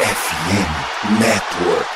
FM Network.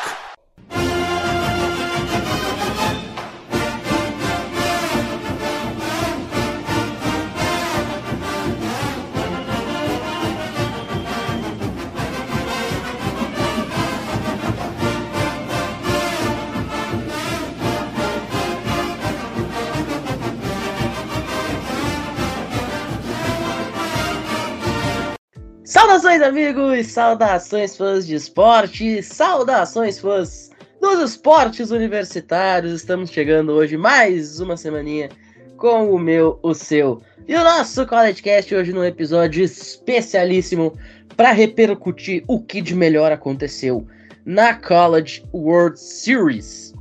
Saudações, amigos! Saudações, fãs de esporte! Saudações, fãs dos esportes universitários! Estamos chegando hoje mais uma semaninha com o meu, o seu e o nosso CollegeCast, hoje num episódio especialíssimo para repercutir o que de melhor aconteceu na College World Series.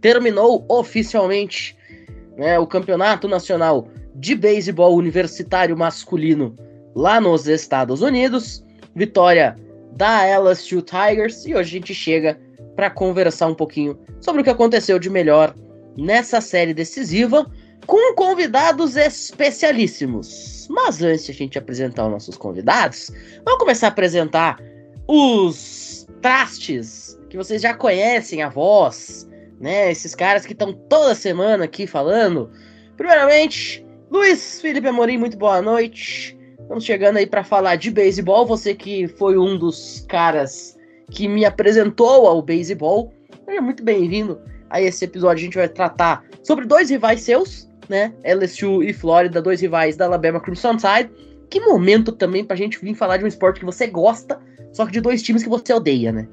Terminou oficialmente, né, o Campeonato Nacional de Beisebol Universitário Masculino lá nos Estados Unidos, vitória da LSU Tigers, e hoje a gente chega para conversar um pouquinho sobre o que aconteceu de melhor nessa série decisiva, com convidados especialíssimos. Mas antes de a gente apresentar os nossos convidados, vamos começar a apresentar os trastes, que vocês já conhecem a voz, né? Esses caras que estão toda semana aqui falando. Primeiramente, Luiz Felipe Amorim, muito boa noite. Estamos chegando aí para falar de beisebol, você que foi um dos caras que me apresentou ao beisebol, seja muito bem-vindo a esse episódio. A gente vai tratar sobre dois rivais seus, né, LSU e Florida, dois rivais da Alabama Crimson Tide. Que momento também para a gente vir falar de um esporte que você gosta, só que de dois times que você odeia, né?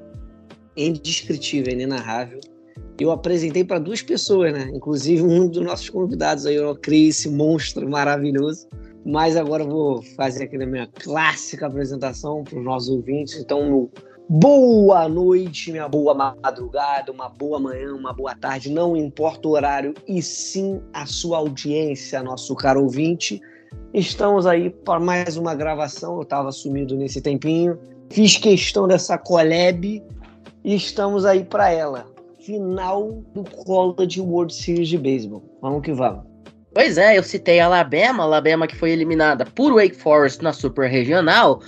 É indescritível, inenarrável. Eu apresentei para duas pessoas, né, inclusive um dos nossos convidados aí, o Cris, esse monstro maravilhoso. Mas agora eu vou fazer aqui a minha clássica apresentação para os nossos ouvintes. Então, boa noite, minha boa madrugada, uma boa manhã, uma boa tarde. Não importa o horário, e sim a sua audiência, nosso caro ouvinte. Estamos aí para mais uma gravação. Eu estava sumido nesse tempinho. Fiz questão dessa collab e estamos aí para ela. Final do College World Series de beisebol. Vamos que vamos. Pois é, eu citei a Alabama que foi eliminada por Wake Forest na Super Regional,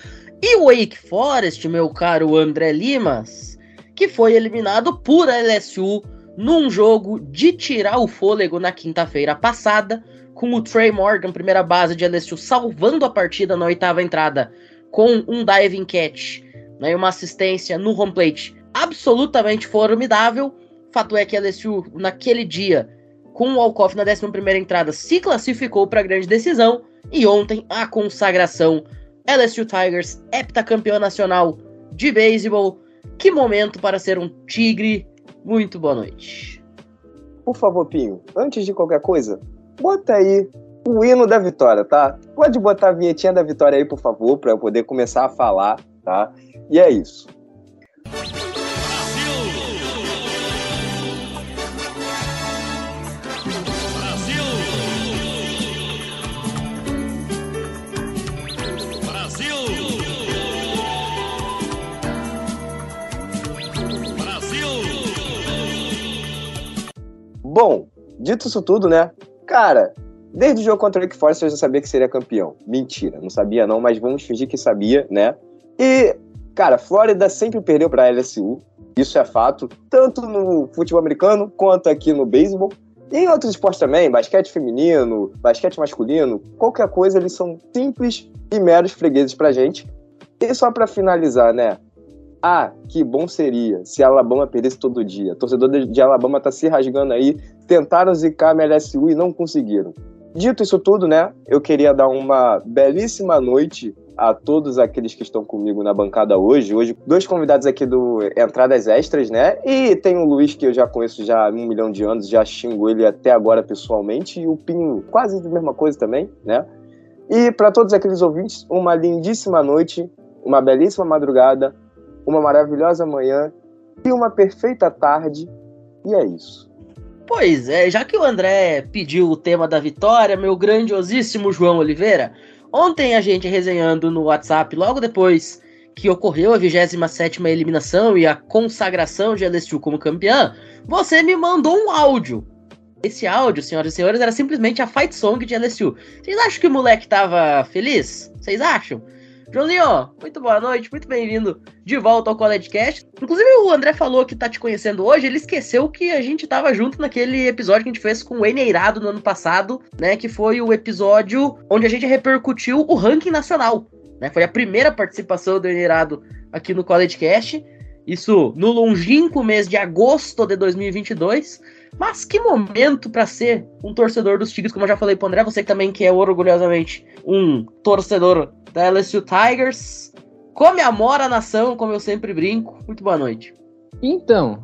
e o Wake Forest, meu caro André Limas, que foi eliminado por LSU num jogo de tirar o fôlego na quinta-feira passada, com o Tre' Morgan, primeira base de LSU, salvando a partida na oitava entrada com um diving catch, né, uma assistência no home plate absolutamente formidável. Fato é que LSU, naquele dia, com o walk-off na 11ª entrada, se classificou para a grande decisão. E ontem, a consagração. LSU Tigers, heptacampeão nacional de beisebol. Que momento para ser um tigre. Muito boa noite. Por favor, Pinho, antes de qualquer coisa, bota aí o hino da vitória, tá? Pode botar a vinhetinha da vitória aí, por favor, para eu poder começar a falar, tá? E é isso. Bom, dito isso tudo, né? Cara, desde o jogo contra o Wake Forest eu já sabia que seria campeão. Mentira, não sabia não, mas vamos fingir que sabia, né? E, cara, Flórida sempre perdeu pra LSU, isso é fato, tanto no futebol americano quanto aqui no beisebol. E em outros esportes também, basquete feminino, basquete masculino, qualquer coisa, eles são simples e meros fregueses pra gente. E só pra finalizar, né? Ah, que bom seria se a Alabama perdesse todo dia. O torcedor de Alabama tá se rasgando aí. Tentaram zicar a LSU e não conseguiram. Dito isso tudo, né? Eu queria dar uma belíssima noite a todos aqueles que estão comigo na bancada hoje. Hoje, dois convidados aqui do Entradas Extras, né? E tem o Luiz, que eu já conheço já há 1 milhão de anos. Já xingo ele até agora pessoalmente. E o Pinho, quase a mesma coisa também, né? E para todos aqueles ouvintes, uma lindíssima noite. Uma belíssima madrugada. Uma maravilhosa manhã e uma perfeita tarde, e é isso. Pois é, já que o André pediu o tema da vitória, meu grandiosíssimo João Oliveira, ontem a gente resenhando no WhatsApp, logo depois que ocorreu a 27ª eliminação e a consagração de LSU como campeã, você me mandou um áudio. Esse áudio, senhoras e senhores, era simplesmente a fight song de LSU. Vocês acham que o moleque tava feliz? Vocês acham? Joãozinho, muito boa noite, muito bem-vindo de volta ao CollegeCast. Inclusive o André falou que tá te conhecendo hoje, ele esqueceu que a gente tava junto naquele episódio que a gente fez com o Eneirado no ano passado, né, que foi o episódio onde a gente repercutiu o ranking nacional, né, foi a primeira participação do Eneirado aqui no CollegeCast, isso no longínquo mês de agosto de 2022, mas que momento para ser um torcedor dos Tigres, como eu já falei pro André, você também que é orgulhosamente um torcedor da LSU Tigers. Comemora a nação, como eu sempre brinco. Muito boa noite. Então,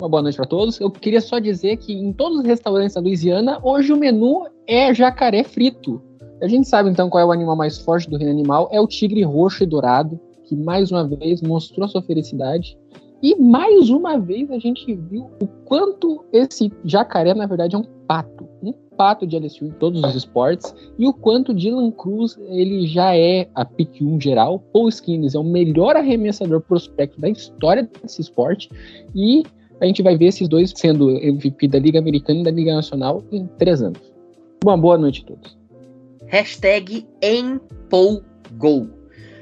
uma boa noite para todos. Eu queria só dizer que em todos os restaurantes da Louisiana, hoje o menu é jacaré frito. A gente sabe então qual é o animal mais forte do reino animal, é o tigre roxo e dourado, que mais uma vez mostrou sua felicidade. E mais uma vez a gente viu o quanto esse jacaré, na verdade, é um pato de LSU em todos os esportes, e o quanto Dylan Crews, ele já é a pick 1 geral, Paul Skenes é o melhor arremessador prospecto da história desse esporte, e a gente vai ver esses dois sendo MVP da Liga Americana e da Liga Nacional em 3 anos. Uma boa noite a todos. Hashtag empolgou.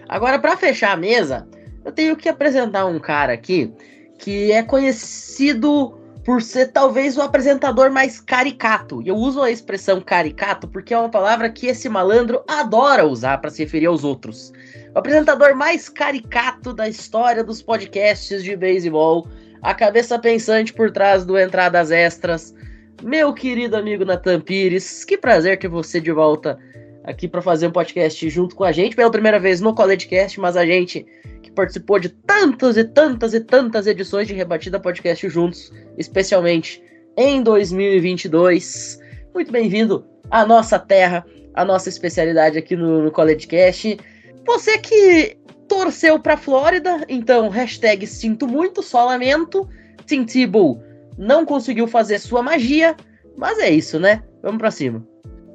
Agora, para fechar a mesa, eu tenho que apresentar um cara aqui que é conhecido por ser talvez o apresentador mais caricato. E eu uso a expressão caricato porque é uma palavra que esse malandro adora usar para se referir aos outros. O apresentador mais caricato da história dos podcasts de beisebol, a cabeça pensante por trás do Entradas Extras, meu querido amigo Nathan Pires. Que prazer ter você de volta aqui para fazer um podcast junto com a gente, pela primeira vez no CollegeCast, mas a gente que participou de tantas e tantas e tantas edições de Rebatida Podcast juntos, especialmente em 2022. Muito bem-vindo à nossa terra, à nossa especialidade aqui no CollegeCast. Você que torceu para a Flórida, então hashtag sinto muito, só lamento. Tim Tebow não conseguiu fazer sua magia, mas é isso, né? Vamos para cima.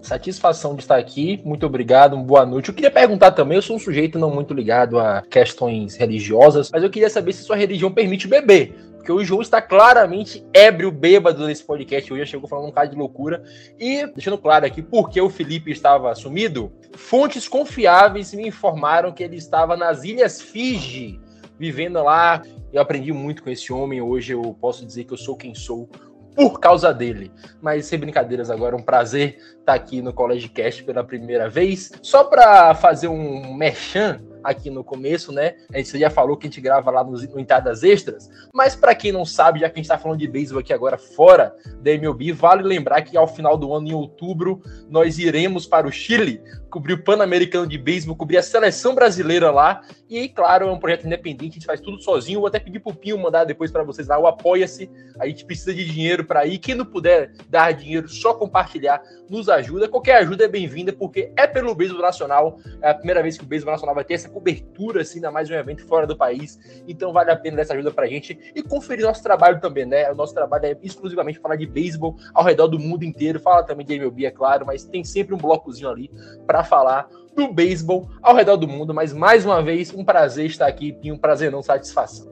Satisfação de estar aqui, muito obrigado, boa noite. Eu queria perguntar também, eu sou um sujeito não muito ligado a questões religiosas, mas eu queria saber se sua religião permite beber, porque o João está claramente ébrio, bêbado nesse podcast, hoje chegou falando um cara de loucura. E, deixando claro aqui, porque o Felipe estava sumido, fontes confiáveis me informaram que ele estava nas Ilhas Fiji, vivendo lá. Eu aprendi muito com esse homem, hoje eu posso dizer que eu sou quem sou por causa dele. Mas sem brincadeiras agora, é um prazer estar aqui no CollegeCast pela primeira vez. Só para fazer um merchan aqui no começo, né? A gente já falou que a gente grava lá no Entradas Extras, mas para quem não sabe, já que a gente tá falando de beisebol aqui agora fora da MLB, vale lembrar que ao final do ano, em outubro, nós iremos para o Chile, cobrir o Pan-Americano de Beisebol, cobrir a seleção brasileira lá, e claro, é um projeto independente, a gente faz tudo sozinho. Vou até pedir pro Pinho mandar depois para vocês lá o Apoia-se, a gente precisa de dinheiro para ir, quem não puder dar dinheiro, só compartilhar, nos ajuda, qualquer ajuda é bem-vinda, porque é pelo beisebol nacional, é a primeira vez que o beisebol nacional vai ter essa cobertura, assim, ainda mais um evento fora do país, então vale a pena essa ajuda pra gente e conferir nosso trabalho também, né? O nosso trabalho é exclusivamente falar de beisebol ao redor do mundo inteiro, fala também de MLB, é claro, mas tem sempre um blocozinho ali pra falar do beisebol ao redor do mundo, mas mais uma vez, um prazer estar aqui e um prazer não, satisfação.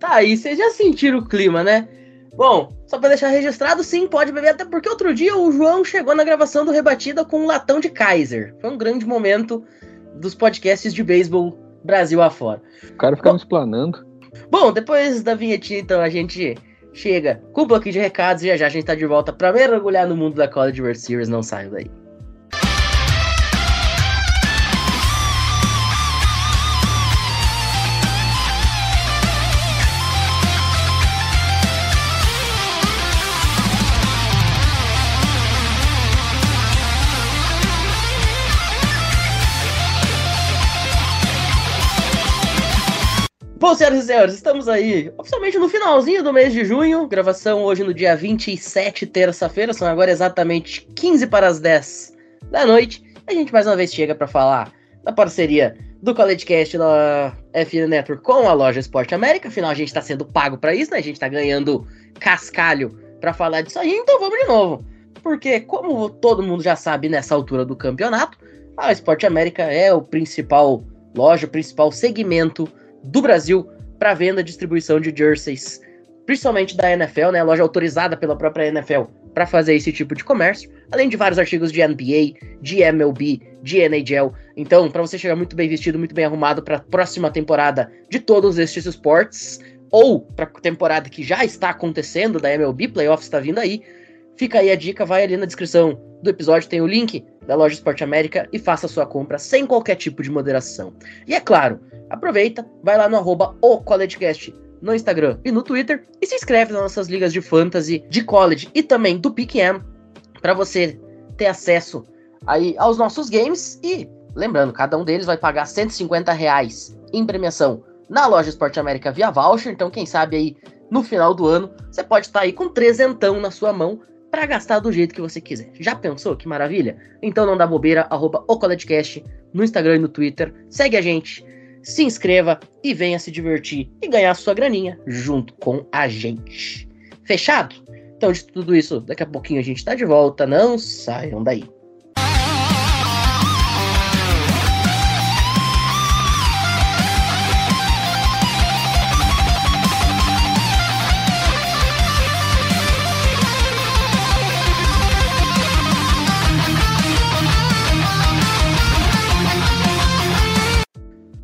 Tá aí, vocês já sentiram o clima, né? Bom, só pra deixar registrado, sim, pode beber, até porque outro dia o João chegou na gravação do Rebatida com um latão de Kaiser, foi um grande momento dos podcasts de beisebol Brasil afora. O cara ficava explanando. Bom, depois da vinhetinha, então, a gente chega com um bloquinho de recados e já já a gente tá de volta pra mergulhar no mundo da College World Series, não saiam daí. Bom, senhoras e senhores, estamos aí oficialmente no finalzinho do mês de junho, gravação hoje no dia 27, terça-feira, são agora exatamente 15 para as 10 da noite. A gente mais uma vez chega para falar da parceria do CollegeCast da FN Network com a loja Esporte América, afinal a gente está sendo pago para isso, né? A gente está ganhando cascalho para falar disso aí, então vamos de novo. Porque, como todo mundo já sabe nessa altura do campeonato, a Esporte América é o principal loja, o principal segmento do Brasil para venda e distribuição de jerseys, principalmente da NFL, né? Loja autorizada pela própria NFL para fazer esse tipo de comércio, além de vários artigos de NBA, de MLB, de NHL. Então, para você chegar muito bem vestido, muito bem arrumado para a próxima temporada de todos estes esportes, ou para a temporada que já está acontecendo da MLB, playoffs está vindo aí, fica aí a dica, vai ali na descrição do episódio, tem o link da Loja Esporte América e faça a sua compra sem qualquer tipo de moderação. E é claro, aproveita, vai lá no @ocollegecast no Instagram e no Twitter e se inscreve nas nossas ligas de fantasy, de college e também do PQM para você ter acesso aí aos nossos games. E lembrando, cada um deles vai pagar R$150 em premiação na Loja Esporte América via voucher, então quem sabe aí no final do ano você pode estar aí com R$300 na sua mão para gastar do jeito que você quiser. Já pensou? Que maravilha? Então não dá bobeira, @ocollegecast no Instagram e no Twitter, segue a gente, se inscreva e venha se divertir e ganhar sua graninha junto com a gente. Fechado? Então, de tudo isso, daqui a pouquinho a gente tá de volta. Não saiam daí.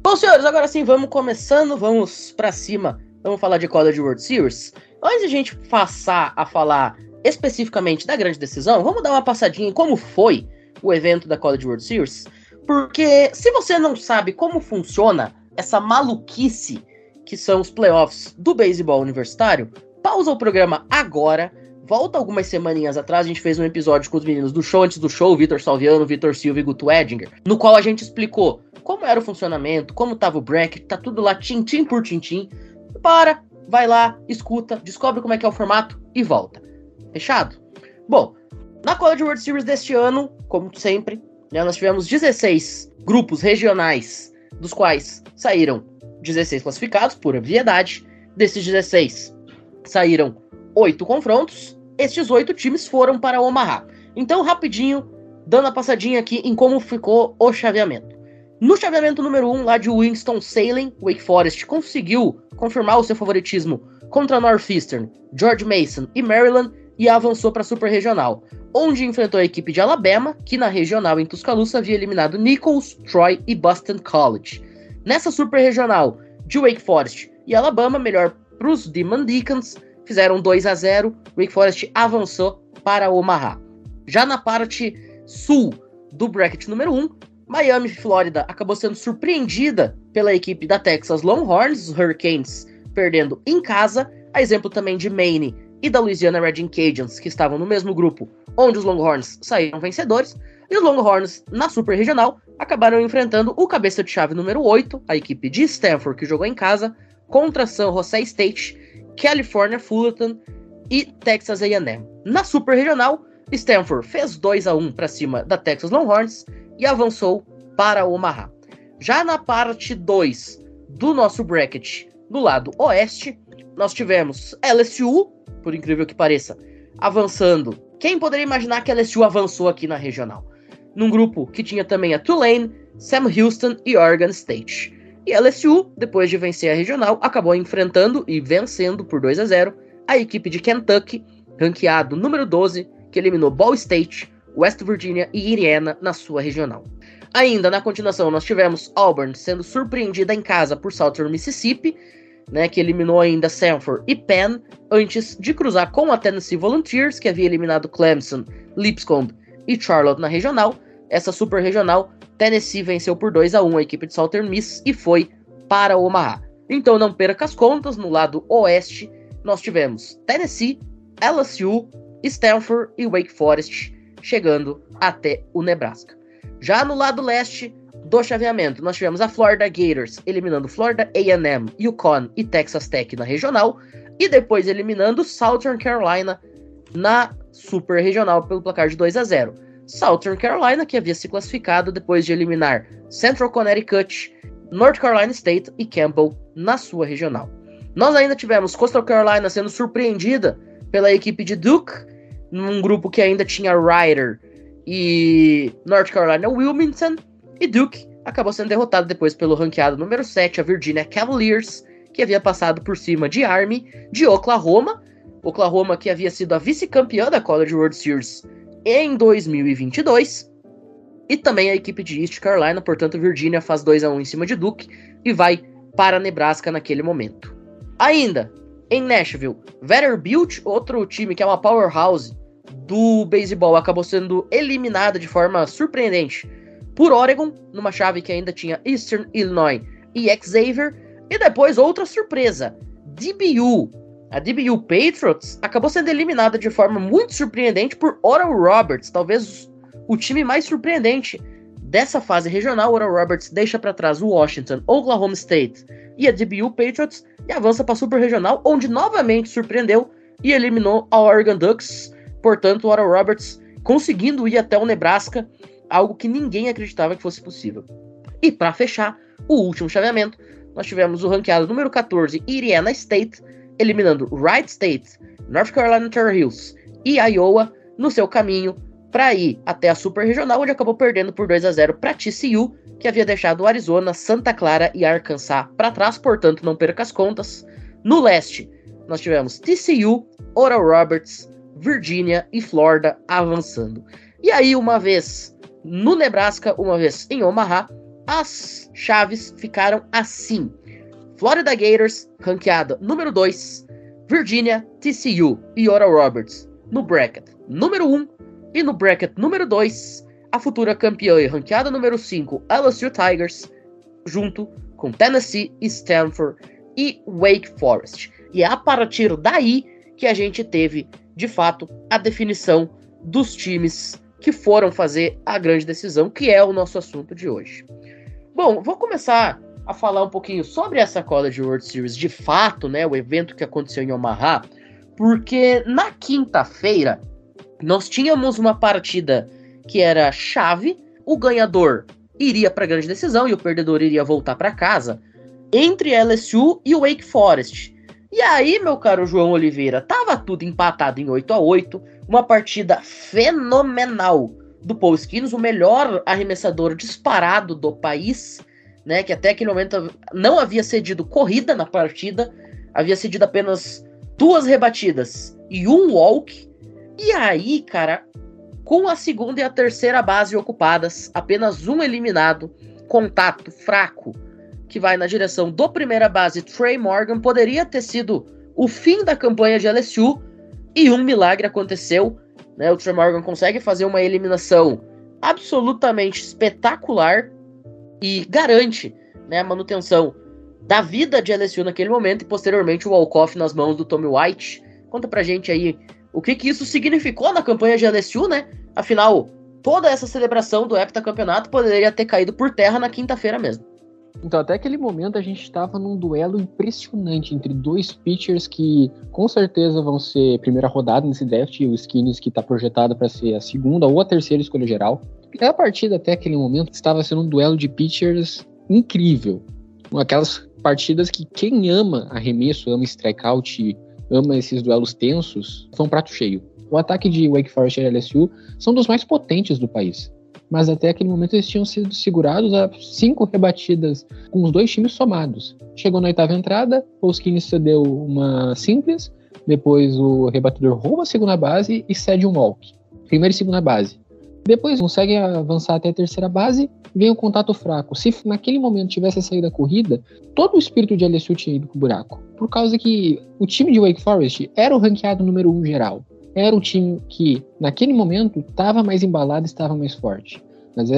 Bom, senhores, agora sim, vamos começando, vamos pra cima, vamos falar de College World Series. Antes de a gente passar a falar especificamente da grande decisão, vamos dar uma passadinha em como foi o evento da College World Series, porque se você não sabe como funciona essa maluquice que são os playoffs do beisebol universitário, pausa o programa agora, volta algumas semaninhas atrás, a gente fez um episódio com os meninos do show, antes do show, Vitor Salviano, Vitor Silva e Guto Edinger, no qual a gente explicou como era o funcionamento, como estava o bracket, tá tudo lá, tintim por tintim. Para, vai lá, escuta, descobre como é que é o formato e volta. Fechado? Bom, na College World Series deste ano, como sempre, né, nós tivemos 16 grupos regionais, dos quais saíram 16 classificados, por obviedade. Desses 16, saíram 8 confrontos. Estes 8 times foram para Omaha. Então, rapidinho, dando a passadinha aqui em como ficou o chaveamento. No chaveamento número 1, lá de Winston-Salem, Wake Forest conseguiu confirmar o seu favoritismo contra Northeastern, George Mason e Maryland e avançou para a Super Regional, onde enfrentou a equipe de Alabama, que na Regional em Tuscaloosa havia eliminado Nichols, Troy e Boston College. Nessa Super Regional de Wake Forest e Alabama, melhor para os Demon Deacons, fizeram 2-0, Wake Forest avançou para Omaha. Já na parte sul do bracket número 1, Miami, Flórida, acabou sendo surpreendida pela equipe da Texas Longhorns, os Hurricanes perdendo em casa, a exemplo também de Maine e da Louisiana Red Cajuns, que estavam no mesmo grupo, onde os Longhorns saíram vencedores, e os Longhorns, na Super Regional, acabaram enfrentando o cabeça de chave número 8, a equipe de Stanford, que jogou em casa, contra San Jose State, California Fullerton e Texas A&M. Na Super Regional, Stanford fez 2-1 para cima da Texas Longhorns, e avançou para Omaha. Já na parte 2 do nosso bracket, do lado oeste, nós tivemos LSU, por incrível que pareça, avançando. Quem poderia imaginar que LSU avançou aqui na regional? Num grupo que tinha também a Tulane, Sam Houston e Oregon State. E LSU, depois de vencer a regional, acabou enfrentando e vencendo por 2-0 a equipe de Kentucky, ranqueado número 12, que eliminou Ball State, West Virginia e Indiana na sua regional. Ainda na continuação, nós tivemos Auburn sendo surpreendida em casa por Southern Mississippi, né, que eliminou ainda Sanford e Penn, antes de cruzar com a Tennessee Volunteers, que havia eliminado Clemson, Lipscomb e Charlotte na regional. Essa super regional, Tennessee venceu por 2-1 a equipe de Southern Miss e foi para Omaha. Então não perca as contas, no lado oeste, nós tivemos Tennessee, LSU, Stanford e Wake Forest, chegando até o Nebraska. Já no lado leste do chaveamento, nós tivemos a Florida Gators eliminando Florida A&M, UConn e Texas Tech na regional, e depois eliminando Southern Carolina na super regional pelo placar de 2-0. Southern Carolina, que havia se classificado depois de eliminar Central Connecticut, North Carolina State e Campbell na sua regional. Nós ainda tivemos Coastal Carolina sendo surpreendida pela equipe de Duke, num grupo que ainda tinha Ryder e North Carolina Wilmington, e Duke acabou sendo derrotado depois pelo ranqueado número 7, a Virginia Cavaliers, que havia passado por cima de Army, de Oklahoma, Oklahoma, que havia sido a vice-campeã da College World Series em 2022, e também a equipe de East Carolina, portanto Virgínia faz 2-1 em cima de Duke e vai para Nebraska naquele momento. Ainda em Nashville, Vanderbilt, outro time que é uma powerhouse do beisebol, acabou sendo eliminada de forma surpreendente por Oregon, numa chave que ainda tinha Eastern Illinois e Xavier. E depois outra surpresa, DBU. A DBU Patriots acabou sendo eliminada de forma muito surpreendente por Oral Roberts, talvez o time mais surpreendente dessa fase regional. Oral Roberts deixa para trás o Washington, Oklahoma State e a DBU Patriots e avança para a Super Regional, onde novamente surpreendeu e eliminou a Oregon Ducks. Portanto, o Oral Roberts conseguindo ir até o Nebraska, algo que ninguém acreditava que fosse possível. E para fechar o último chaveamento, nós tivemos o ranqueado número 14, Indiana State, eliminando Wright State, North Carolina Tar Heels e Iowa no seu caminho para ir até a Super Regional, onde acabou perdendo por 2-0 para TCU, que havia deixado Arizona, Santa Clara e Arkansas para trás, portanto não perca as contas. No leste, nós tivemos TCU, Oral Roberts, Virgínia e Florida avançando. E aí, uma vez no Nebraska, uma vez em Omaha, as chaves ficaram assim: Florida Gators, ranqueada número 2, Virgínia, TCU e Oral Roberts no bracket número 1, e no bracket número 2, a futura campeã e ranqueada número 5, LSU Tigers, junto com Tennessee, Stanford e Wake Forest. E é a partir daí que a gente teve, de fato, a definição dos times que foram fazer a grande decisão, que é o nosso assunto de hoje. Bom, vou começar a falar um pouquinho sobre essa College World Series, de fato, né, o evento que aconteceu em Omaha, porque na quinta-feira nós tínhamos uma partida que era chave, o ganhador iria para a grande decisão e o perdedor iria voltar para casa, entre LSU e Wake Forest. E aí, meu caro João Oliveira, tava tudo empatado em 8-8, uma partida fenomenal do Paul Skenes, o melhor arremessador disparado do país, né, que até aquele momento não havia cedido corrida na partida, havia cedido apenas 2 rebatidas e 1 walk. E aí, cara, com a segunda e a terceira base ocupadas, apenas um eliminado, contato fraco, que vai na direção do primeira base, Tre' Morgan, poderia ter sido o fim da campanha de LSU, e um milagre aconteceu, né? O Tre' Morgan consegue fazer uma eliminação absolutamente espetacular e garante, né, a manutenção da vida de LSU naquele momento, e posteriormente o walk-off nas mãos do Tommy White. Conta pra gente aí o que isso significou na campanha de LSU, né? Afinal, toda essa celebração do heptacampeonato poderia ter caído por terra na quinta-feira mesmo. Então, até aquele momento, a gente estava num duelo impressionante entre dois pitchers que, com certeza, vão ser primeira rodada nesse draft, o Skenes, que está projetado para ser a segunda ou a terceira escolha geral. E a partida, até aquele momento, estava sendo um duelo de pitchers incrível. Aquelas partidas que quem ama arremesso, ama strikeout, ama esses duelos tensos, são um prato cheio. O ataque de Wake Forest e LSU são dos mais potentes do país, mas até aquele momento eles tinham sido segurados a 5 rebatidas com os 2 times somados. Chegou na oitava entrada, o Skenes cedeu uma simples, depois o rebatedor rouba a segunda base e cede um walk. Primeira e segunda base. Depois consegue avançar até a terceira base, vem um contato fraco. Se naquele momento tivesse saído a corrida, todo o espírito de LSU tinha ido pro buraco, por causa que o time de Wake Forest era o ranqueado número 1 geral. Era um time que, naquele momento, estava mais embalado, estava mais forte. Mas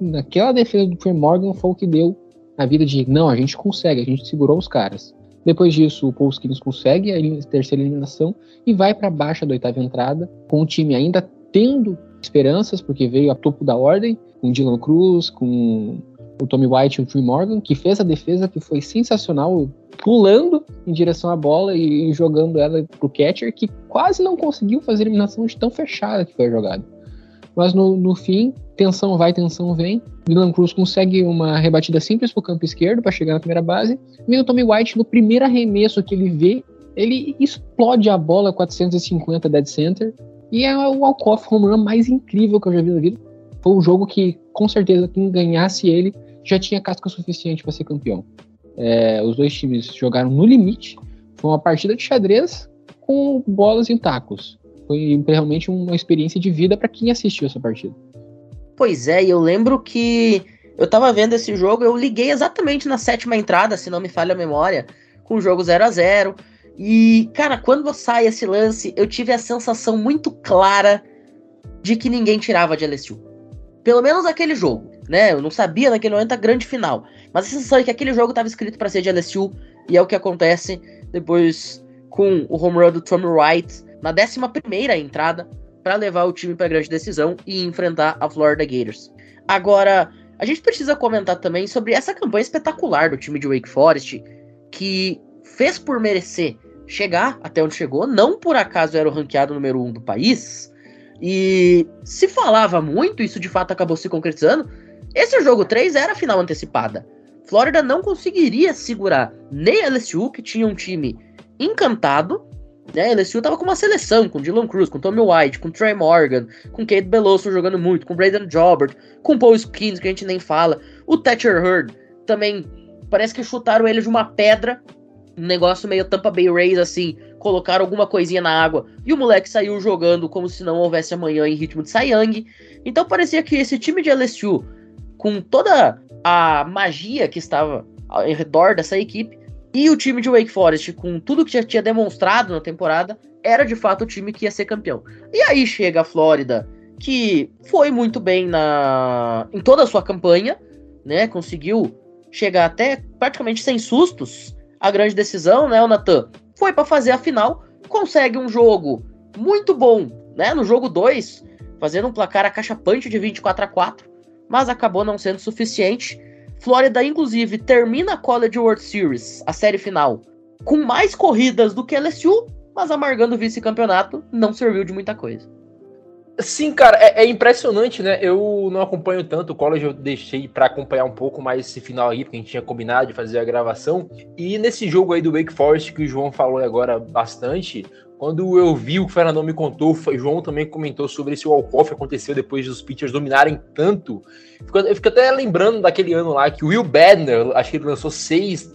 naquela defesa do Tre' Morgan foi o que deu a vida de, não, a gente consegue, a gente segurou os caras. Depois disso, o Paul Skenes consegue a terceira eliminação e vai para baixa da oitava entrada, com o time ainda tendo esperanças, porque veio a topo da ordem, com o Dylan Crews, com o Tommy White e o Tre' Morgan, que fez a defesa que foi sensacional, pulando em direção à bola e jogando ela pro catcher, que quase não conseguiu fazer a eliminação de tão fechada que foi a jogada. Mas no fim, tensão vai, tensão vem, Dylan Crews consegue uma rebatida simples pro campo esquerdo para chegar na primeira base, e o Tommy White, no primeiro arremesso que ele vê, ele explode a bola 450 dead center, e é o walk-off home run mais incrível que eu já vi na vida. Foi um jogo que, com certeza, quem ganhasse ele já tinha casca suficiente para ser campeão. Os dois times jogaram no limite, foi uma partida de xadrez com bolas e tacos. Foi realmente uma experiência de vida para quem assistiu essa partida. Pois é, e eu lembro que eu tava vendo esse jogo, eu liguei exatamente na sétima entrada, se não me falha a memória, com o jogo 0x0. E, cara, quando sai esse lance, eu tive a sensação muito clara de que ninguém tirava de LSU. Pelo menos aquele jogo, né? Eu não sabia naquele momento a grande final. Mas a sensação é que aquele jogo tava escrito para ser de LSU, e é o que acontece depois com o home run do Tommy White na 11ª entrada, para levar o time para a grande decisão e enfrentar a Florida Gators. Agora, a gente precisa comentar também sobre essa campanha espetacular do time de Wake Forest, que fez por merecer chegar até onde chegou, não por acaso era o ranqueado número 1 do país, e se falava muito, isso de fato acabou se concretizando, esse jogo 3 era a final antecipada. Florida não conseguiria segurar nem a LSU, que tinha um time encantado, né? A LSU tava com uma seleção, com Dylan Crews, com Tommy White, com Tre' Morgan, com Kate Belloso jogando muito, com Braden Jobert, com Paul Skenes, que a gente nem fala, o Thatcher Hurd também, parece que chutaram ele de uma pedra, um negócio meio Tampa Bay Rays, assim, colocaram alguma coisinha na água, e o moleque saiu jogando como se não houvesse amanhã em ritmo de Cy Young. Então parecia que esse time de LSU, com toda a magia que estava ao redor dessa equipe, e o time de Wake Forest, com tudo que já tinha demonstrado na temporada, era de fato o time que ia ser campeão. E aí chega a Flórida, que foi muito bem em toda a sua campanha, né? Conseguiu chegar até praticamente sem sustos a grande decisão, né, o Nathan? Foi para fazer a final, consegue um jogo muito bom, né? No jogo 2, fazendo um placar acachapante de 24-4, mas acabou não sendo suficiente. Flórida, inclusive, termina a College World Series, a série final, com mais corridas do que LSU, mas amargando o vice-campeonato, não serviu de muita coisa. Sim, cara, é impressionante, né? Eu não acompanho tanto o college, eu deixei pra acompanhar um pouco mais esse final aí, porque a gente tinha combinado de fazer a gravação. E nesse jogo aí do Wake Forest, que o João falou agora bastante, quando eu vi o que o Fernandão me contou, o João também comentou sobre esse walk-off que aconteceu depois dos pitchers dominarem tanto. Eu fico até lembrando daquele ano lá que o Will Badner, acho que ele lançou 7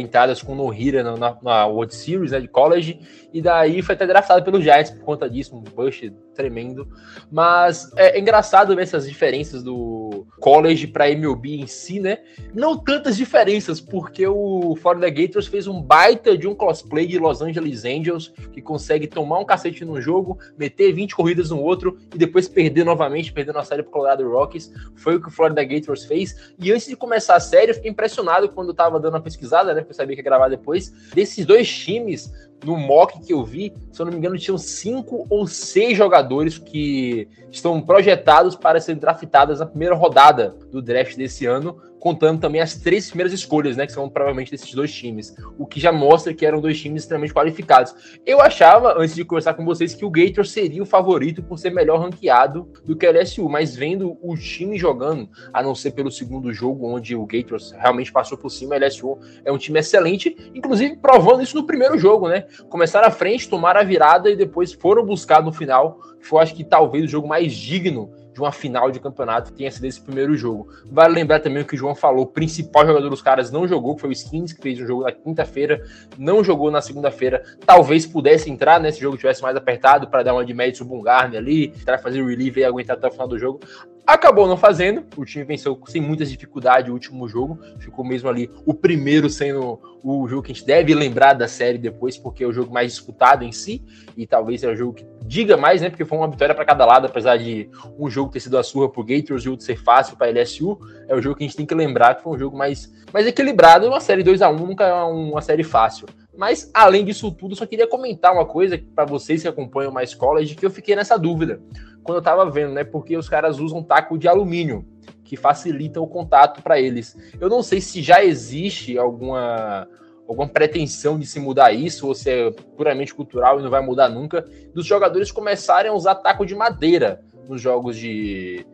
entradas com no-hitter na World Series, né, de college, e daí foi até draftado pelo Giants por conta disso, um bust tremendo. Mas é engraçado ver essas diferenças do college para MLB em si, né? Não tantas diferenças, porque o Florida Gators fez um baita de um cosplay de Los Angeles Angels, que consegue tomar um cacete num jogo, meter 20 corridas no outro e depois perder novamente, perdendo a série pro Colorado Rockies. Foi o que o Florida Gators fez. E antes de começar a série, eu fiquei impressionado quando eu tava dando uma pesquisada, né, porque eu sabia que ia gravar depois, desses dois times. No mock que eu vi, se eu não me engano, tinham 5 ou 6 jogadores que estão projetados para serem draftados na primeira rodada do draft desse ano, contando também as 3 primeiras escolhas, né, que são provavelmente desses dois times, o que já mostra que eram dois times extremamente qualificados. Eu achava, antes de conversar com vocês, que o Gators seria o favorito por ser melhor ranqueado do que a LSU, mas vendo o time jogando, a não ser pelo segundo jogo, onde o Gators realmente passou por cima, a LSU é um time excelente, inclusive provando isso no primeiro jogo, né? Começaram à frente, tomaram a virada e depois foram buscar no final. Foi, acho que, talvez o jogo mais digno de uma final de campeonato tenha sido esse primeiro jogo. Vale lembrar também o que o João falou, o principal jogador dos caras não jogou, que foi o Skenes, que fez um jogo na quinta-feira, não jogou na segunda-feira, talvez pudesse entrar, né, se o jogo tivesse mais apertado, para dar uma de Madison Bumgarner ali, tentar fazer o relieve e aguentar até o final do jogo. Acabou não fazendo, o time venceu sem muitas dificuldades o último jogo, ficou mesmo ali o primeiro sendo o jogo que a gente deve lembrar da série depois, porque é o jogo mais disputado em si, e talvez é o jogo que diga mais, né, porque foi uma vitória para cada lado, apesar de um jogo ter sido a surra pro Gators e outro ser fácil para LSU, é o jogo que a gente tem que lembrar que foi um jogo mais equilibrado, uma série 2-1 nunca é uma série fácil. Mas, além disso tudo, só queria comentar uma coisa para vocês que acompanham mais college, que eu fiquei nessa dúvida quando eu tava vendo, né? Porque os caras usam taco de alumínio, que facilita o contato para eles. Eu não sei se já existe alguma pretensão de se mudar isso, ou se é puramente cultural e não vai mudar nunca, dos jogadores começarem a usar taco de madeira nos jogos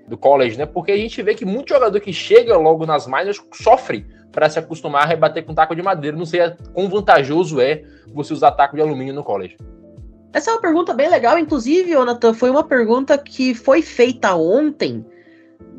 do college, né? Porque a gente vê que muito jogador que chega logo nas minors sofre para se acostumar a rebater com taco de madeira. Não sei quão vantajoso é você usar taco de alumínio no college. Essa é uma pergunta bem legal. Inclusive, Jonathan, foi uma pergunta que foi feita ontem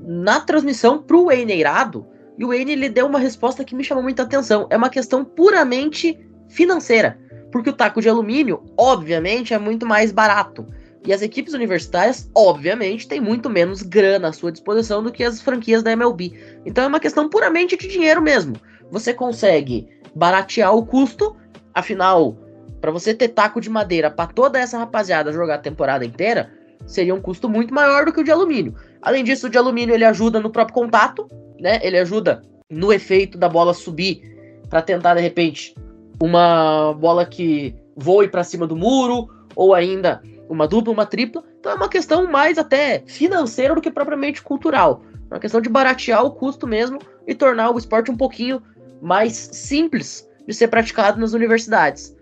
na transmissão para o Wayne Eirado, e o Wayne, ele deu uma resposta que me chamou muita atenção. É uma questão puramente financeira. porque o taco de alumínio, obviamente, é muito mais barato. E as equipes universitárias, obviamente, têm muito menos grana à sua disposição do que as franquias da MLB. Então é uma questão puramente de dinheiro mesmo. Você consegue baratear o custo, afinal, para você ter taco de madeira para toda essa rapaziada jogar a temporada inteira, seria um custo muito maior do que o de alumínio. Além disso, o de alumínio ele ajuda no próprio contato, né? Ele ajuda no efeito da bola subir para tentar, de repente, uma bola que voe para cima do muro, ou ainda uma dupla, uma tripla. Então é uma questão mais até financeira do que propriamente cultural. É uma questão de baratear o custo mesmo e tornar o esporte um pouquinho mais simples de ser praticado nas universidades.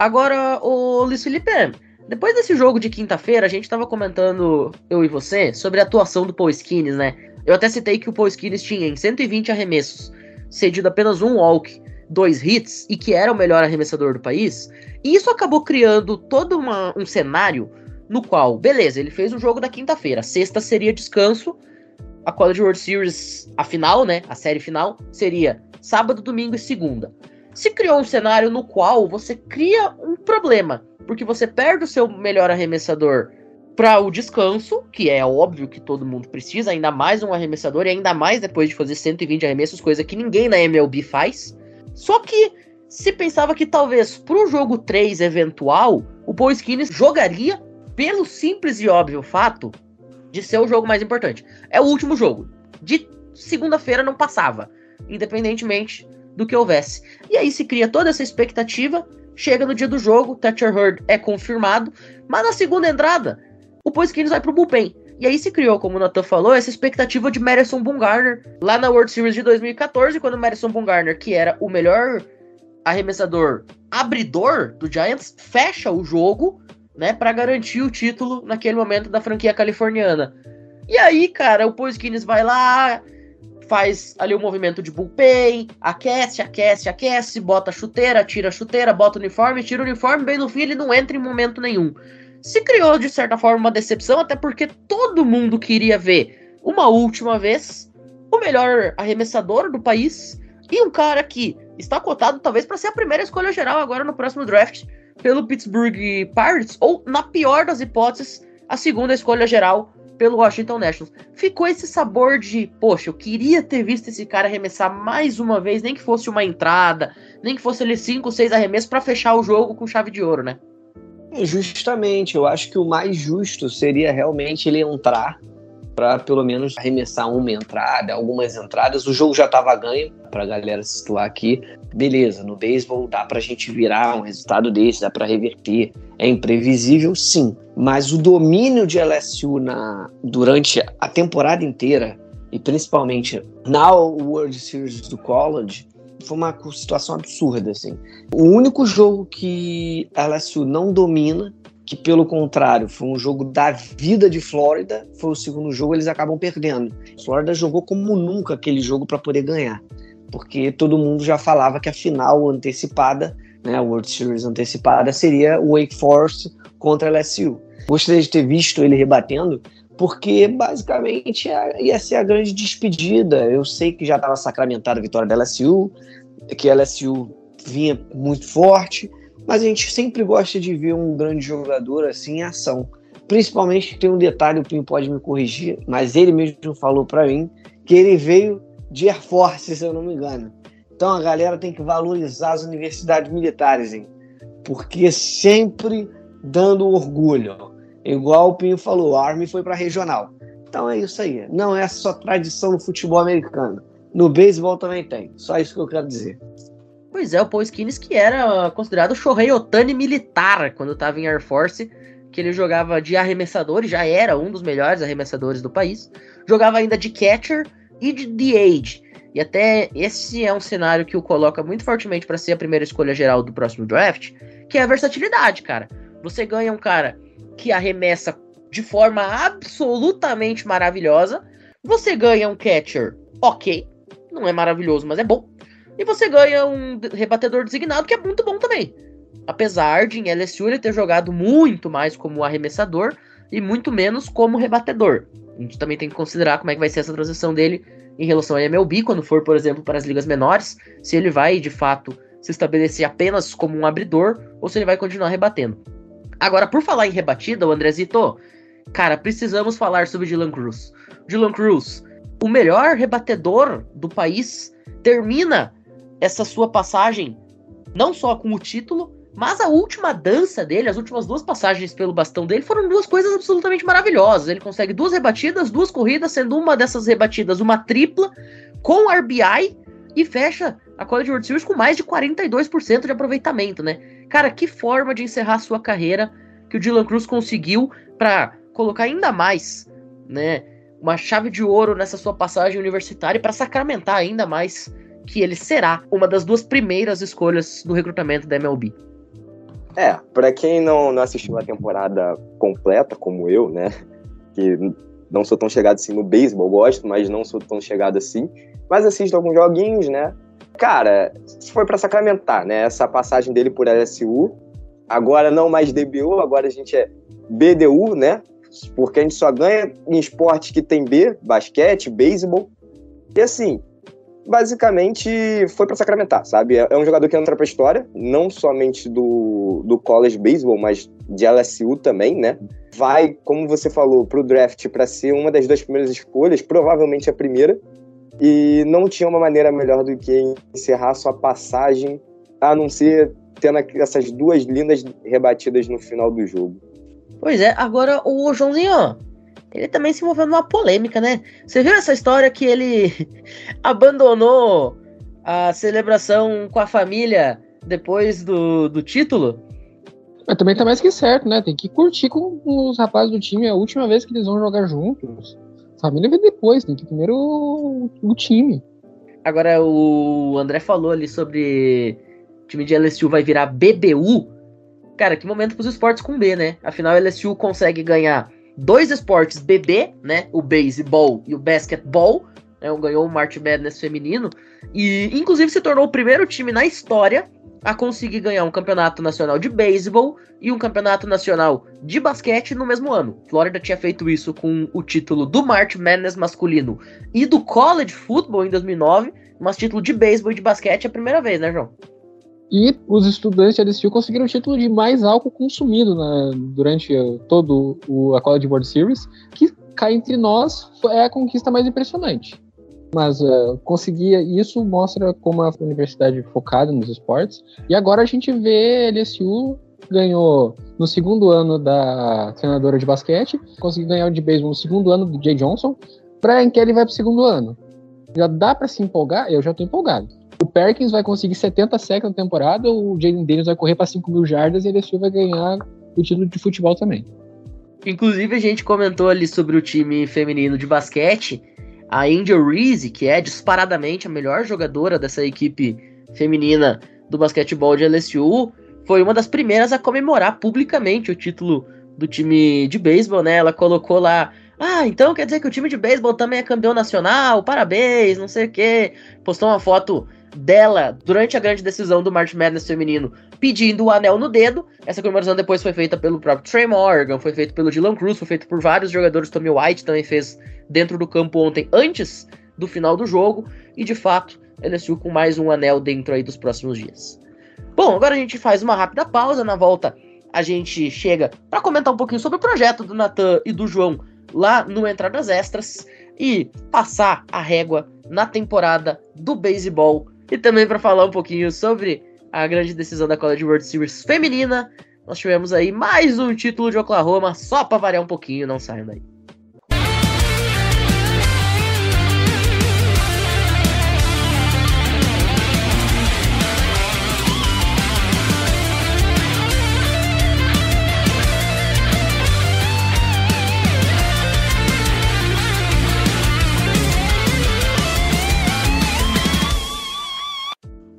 Agora, o Luiz Felipe, depois desse jogo de quinta-feira, a gente estava comentando, eu e você, sobre a atuação do Paul Skenes, né? Eu até citei que o Paul Skenes tinha em 120 arremessos, cedido apenas um walk, 2 hits, e que era o melhor arremessador do país. E isso acabou criando todo um cenário no qual, beleza, ele fez o jogo da quinta-feira, sexta seria descanso, a College World Series, a final, né, a série final, seria sábado, domingo e segunda. Se criou um cenário no qual você cria um problema, porque você perde o seu melhor arremessador para o descanso, que é óbvio que todo mundo precisa, ainda mais um arremessador, e ainda mais depois de fazer 120 arremessos, coisa que ninguém na MLB faz. Só que se pensava que talvez para o jogo 3 eventual, o Paul Skenes jogaria pelo simples e óbvio fato de ser o jogo mais importante. É o último jogo. De segunda-feira não passava, independentemente do que houvesse. E aí se cria toda essa expectativa, chega no dia do jogo, Thatcher Hurd é confirmado, mas na segunda entrada, o Paul Skenes vai para o bullpen. E aí se criou, como o Nathan falou, essa expectativa de Madison Bumgarner lá na World Series de 2014, quando o Madison Bumgarner, que era o melhor arremessador abridor do Giants, fecha o jogo, né, para garantir o título naquele momento da franquia californiana. E aí, cara, o Paul Skenes vai lá, faz ali o movimento de bullpen, aquece, bota a chuteira, tira a chuteira, bota o uniforme, tira o uniforme, bem no fim ele não entra em momento nenhum. Se criou, de certa forma, uma decepção, até porque todo mundo queria ver, uma última vez, o melhor arremessador do país e um cara que está cotado, talvez, para ser a primeira escolha geral agora no próximo draft pelo Pittsburgh Pirates, ou, na pior das hipóteses, a segunda escolha geral pelo Washington Nationals. Ficou esse sabor de, poxa, eu queria ter visto esse cara arremessar mais uma vez, nem que fosse uma entrada, nem que fosse ali 5, 6 arremessos para fechar o jogo com chave de ouro, né? Justamente, eu acho que o mais justo seria realmente ele entrar para pelo menos arremessar uma entrada, algumas entradas. O jogo já estava ganho, para a galera se situar aqui. Beleza, no beisebol dá para a gente virar um resultado desse, dá para reverter. É imprevisível, sim, mas o domínio de LSU durante a temporada inteira e principalmente na World Series do College foi uma situação absurda, assim. O único jogo que a LSU não domina, que pelo contrário, foi um jogo da vida de Flórida, foi o segundo jogo, eles acabam perdendo. Flórida jogou como nunca aquele jogo para poder ganhar, porque todo mundo já falava que a final antecipada, né, a World Series antecipada, seria o Wake Forest contra a LSU. Gostaria de ter visto ele rebatendo, porque basicamente ia ser a grande despedida. Eu sei que já estava sacramentada a vitória da LSU, que a LSU vinha muito forte, mas a gente sempre gosta de ver um grande jogador assim em ação. Principalmente que tem um detalhe, o Pim pode me corrigir, mas ele mesmo falou para mim que ele veio de Air Force, se eu não me engano. Então a galera tem que valorizar as universidades militares, hein? Porque sempre dando orgulho. Igual o Pinho falou, a Army foi para regional. Então é isso aí. Não é só tradição no futebol americano. No beisebol também tem. Só isso que eu quero dizer. Pois é, o Paul Skenes, que era considerado o Shohei Ohtani militar quando estava em Air Force, que ele jogava de arremessador, já era um dos melhores arremessadores do país. Jogava ainda de catcher e de DH. E até esse é um cenário que o coloca muito fortemente para ser a primeira escolha geral do próximo draft, que é a versatilidade, cara. Você ganha um cara que arremessa de forma absolutamente maravilhosa, você ganha um catcher, ok, não é maravilhoso, mas é bom, e você ganha um rebatedor designado que é muito bom também, apesar de em LSU ele ter jogado muito mais como arremessador e muito menos como rebatedor. A gente também tem que considerar como é que vai ser essa transição dele em relação ao MLB, quando for, por exemplo, para as ligas menores, se ele vai de fato se estabelecer apenas como um abridor ou se ele vai continuar rebatendo. Agora, por falar em rebatida, o Andrezito, cara, precisamos falar sobre Dylan Crews. Dylan Crews, o melhor rebatedor do país, termina essa sua passagem não só com o título, mas a última dança dele, as últimas duas passagens pelo bastão dele, foram duas coisas absolutamente maravilhosas. Ele consegue duas rebatidas, duas corridas, sendo uma dessas rebatidas uma tripla, com RBI, e fecha a College World Series com mais de 42% de aproveitamento, né? Cara, que forma de encerrar a sua carreira que o Dylan Crews conseguiu para colocar ainda mais, né, uma chave de ouro nessa sua passagem universitária, para sacramentar ainda mais que ele será uma das duas primeiras escolhas do recrutamento da MLB. É, pra quem não assistiu a temporada completa, como eu, né, que não sou tão chegado assim no beisebol, gosto, mas não sou tão chegado assim, mas assisto alguns joguinhos, né, cara, foi pra sacramentar, né, essa passagem dele por LSU, agora não mais DBU, agora a gente é BDU, né, porque a gente só ganha em esportes que tem B, basquete, beisebol, e assim, basicamente foi para sacramentar, sabe? É um jogador que entra para a história, não somente do college baseball, mas de LSU também, né? Vai, como você falou, para o draft para ser uma das duas primeiras escolhas, provavelmente a primeira, e não tinha uma maneira melhor do que encerrar sua passagem, a não ser tendo essas duas lindas rebatidas no final do jogo. Pois é, agora o Joãozinho, ele também se envolveu numa polêmica, né? Você viu essa história que ele abandonou a celebração com a família depois do título? Mas também tá mais que certo, né? Tem que curtir com os rapazes do time. É a última vez que eles vão jogar juntos. A família vem depois, tem que primeiro o time. Agora, o André falou ali sobre o time de LSU vai virar BBU. Cara, que momento pros esportes com B, né? Afinal, a LSU consegue ganhar dois esportes BB, né, o beisebol e o basquetebol, né, ganhou o March Madness feminino, e inclusive se tornou o primeiro time na história a conseguir ganhar um campeonato nacional de beisebol e um campeonato nacional de basquete no mesmo ano. Florida tinha feito isso com o título do March Madness masculino e do College Football em 2009, mas título de beisebol e de basquete é a primeira vez, né, João? E os estudantes de LSU conseguiram o título de mais álcool consumido durante todo a College World Series, que cá entre nós é a conquista mais impressionante. Mas conseguia, isso mostra como a universidade é focada nos esportes. E agora a gente vê LSU ganhou no segundo ano da treinadora de basquete, conseguiu ganhar o de beisebol no segundo ano do Jay Johnson, para em que ele vai para o segundo ano. Já dá para se empolgar? Eu já estou empolgado. O Perkins vai conseguir 70 sacks na temporada, o Jalen Daniels vai correr para 5 mil jardas e a LSU vai ganhar o título de futebol também. Inclusive, a gente comentou ali sobre o time feminino de basquete. A Angel Reese, que é disparadamente a melhor jogadora dessa equipe feminina do basquetebol de LSU, foi uma das primeiras a comemorar publicamente o título do time de beisebol, né? Ela colocou lá: "Ah, então quer dizer que o time de beisebol também é campeão nacional, parabéns, não sei o quê." Postou uma foto dela durante a grande decisão do March Madness feminino, pedindo o anel no dedo. Essa comemoração depois foi feita pelo próprio Tre' Morgan, foi feito pelo Dylan Crews, foi feito por vários jogadores. Tommy White também fez dentro do campo ontem, antes do final do jogo, e de fato, LSU com mais um anel dentro aí dos próximos dias. Bom, agora a gente faz uma rápida pausa, na volta a gente chega para comentar um pouquinho sobre o projeto do Nathan e do João lá no Entradas Extras e passar a régua na temporada do beisebol. E também para falar um pouquinho sobre a grande decisão da College World Series feminina, nós tivemos aí mais um título de Oklahoma, só para variar um pouquinho, não saiam daí.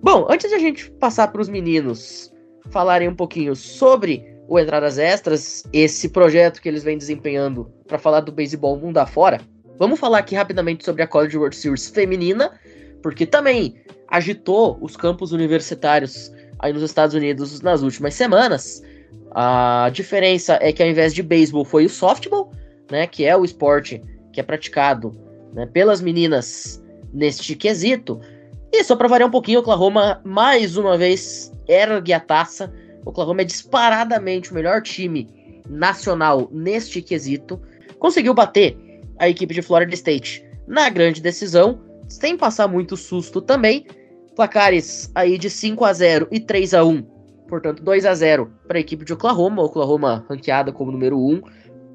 Bom, antes de a gente passar para os meninos falarem um pouquinho sobre o Entradas Extras, esse projeto que eles vêm desempenhando para falar do beisebol mundo afora, vamos falar aqui rapidamente sobre a College World Series feminina, porque também agitou os campos universitários aí nos Estados Unidos nas últimas semanas. A diferença é que ao invés de beisebol foi o softball, né, que é o esporte que é praticado, né, pelas meninas neste quesito. E só para variar um pouquinho, Oklahoma mais uma vez ergue a taça. Oklahoma é disparadamente o melhor time nacional neste quesito. Conseguiu bater a equipe de Florida State na grande decisão, sem passar muito susto também. Placares aí de 5-0 e 3-1, portanto 2-0 para a equipe de Oklahoma. Oklahoma ranqueada como número 1.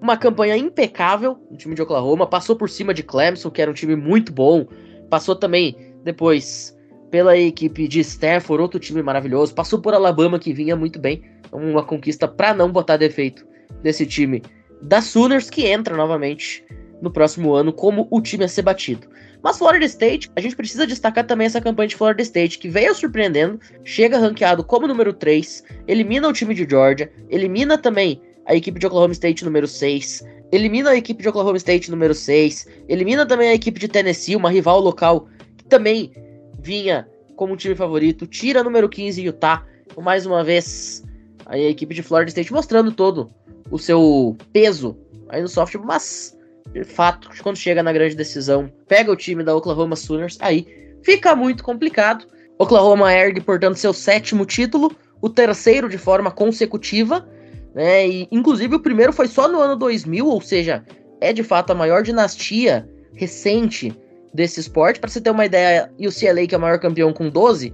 Uma campanha impecável do time de Oklahoma. Passou por cima de Clemson, que era um time muito bom. Passou também depois pela equipe de Stanford, outro time maravilhoso. Passou por Alabama, que vinha muito bem. Uma conquista para não botar defeito nesse time da Sooners, que entra novamente no próximo ano como o time a ser batido. Mas Florida State, a gente precisa destacar também essa campanha de Florida State, que veio surpreendendo, chega ranqueado como número 3, elimina o time de Georgia, elimina também a equipe de Oklahoma State número 6, elimina a equipe de Oklahoma State número 6, elimina também a equipe de Tennessee, uma rival local que também vinha como um time favorito, tira número 15 Utah. Mais uma vez, a equipe de Florida State mostrando todo o seu peso aí no softball, mas de fato, quando chega na grande decisão, pega o time da Oklahoma Sooners, aí fica muito complicado. Oklahoma ergue, portanto, seu 7º título, o 3º de forma consecutiva, né? E, inclusive, o primeiro foi só no ano 2000, ou seja, é de fato a maior dinastia recente desse esporte. Para você ter uma ideia, UCLA, que é o maior campeão com 12,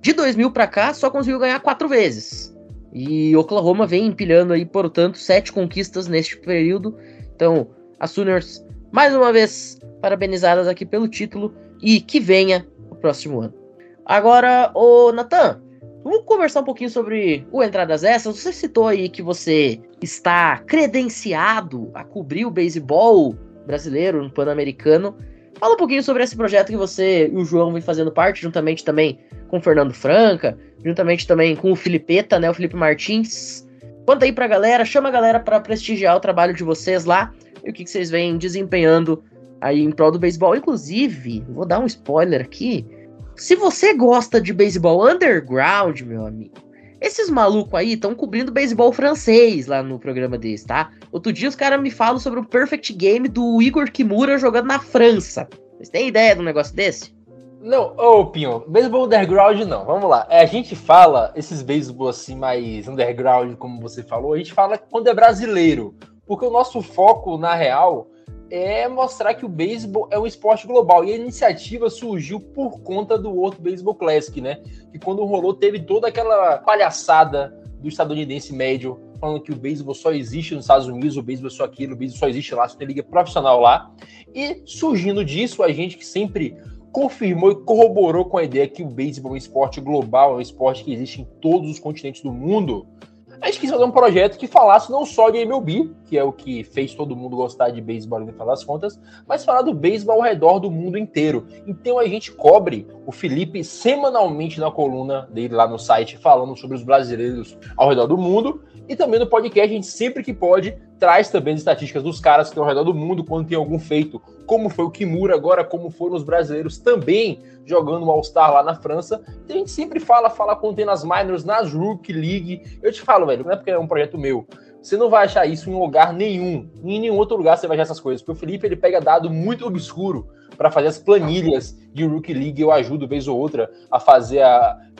de 2000 para cá só conseguiu ganhar 4 vezes. E Oklahoma vem empilhando aí, portanto, 7 conquistas neste período. Então, as Sooners, mais uma vez, parabenizadas aqui pelo título e que venha o próximo ano. Agora, ô Nathan, vamos conversar um pouquinho sobre o Entradas Extras. Você citou aí que você está credenciado a cobrir o beisebol brasileiro no Pan-Americano. Fala um pouquinho sobre esse projeto que você e o João vem fazendo parte, juntamente também com o Fernando Franca, juntamente também com o Filipeta, né, o Felipe Martins. Conta aí pra galera, chama a galera para prestigiar o trabalho de vocês lá e o que vocês vêm desempenhando aí em prol do beisebol. Inclusive, vou dar um spoiler aqui. Se você gosta de beisebol underground, meu amigo, esses malucos aí estão cobrindo beisebol francês lá no programa deles, tá? Outro dia os caras me falam sobre o Perfect Game do Igor Kimura jogando na França. Vocês têm ideia de um negócio desse? Não, ô Pinho, beisebol underground não, vamos lá. A gente fala, esses beisebol assim mais underground, como você falou, a gente fala quando é brasileiro. Porque o nosso foco, na real, é mostrar que o beisebol é um esporte global. E a iniciativa surgiu por conta do World Baseball Classic, né? Que quando rolou, teve toda aquela palhaçada do estadunidense médio, falando que o beisebol só existe nos Estados Unidos, o beisebol é só aquilo, o beisebol só existe lá, só tem liga profissional lá. E surgindo disso, a gente que sempre confirmou e corroborou com a ideia que o beisebol é um esporte global, é um esporte que existe em todos os continentes do mundo, a gente quis fazer um projeto que falasse não só de MLB, que é o que fez todo mundo gostar de beisebol no final das contas, mas falar do beisebol ao redor do mundo inteiro. Então a gente cobre o Felipe semanalmente na coluna dele lá no site, falando sobre os brasileiros ao redor do mundo, e também no podcast a gente sempre que pode traz também as estatísticas dos caras que estão ao redor do mundo quando tem algum feito, como foi o Kimura agora, como foram os brasileiros também jogando o All-Star lá na França. Então a gente sempre fala quando tem nas minors, nas Rookie League. Eu te falo, velho, não é porque é um projeto meu, você não vai achar isso em lugar nenhum, em nenhum outro lugar você vai achar essas coisas, porque o Felipe ele pega dado muito obscuro para fazer as planilhas de Rookie League, eu ajudo vez ou outra a fazer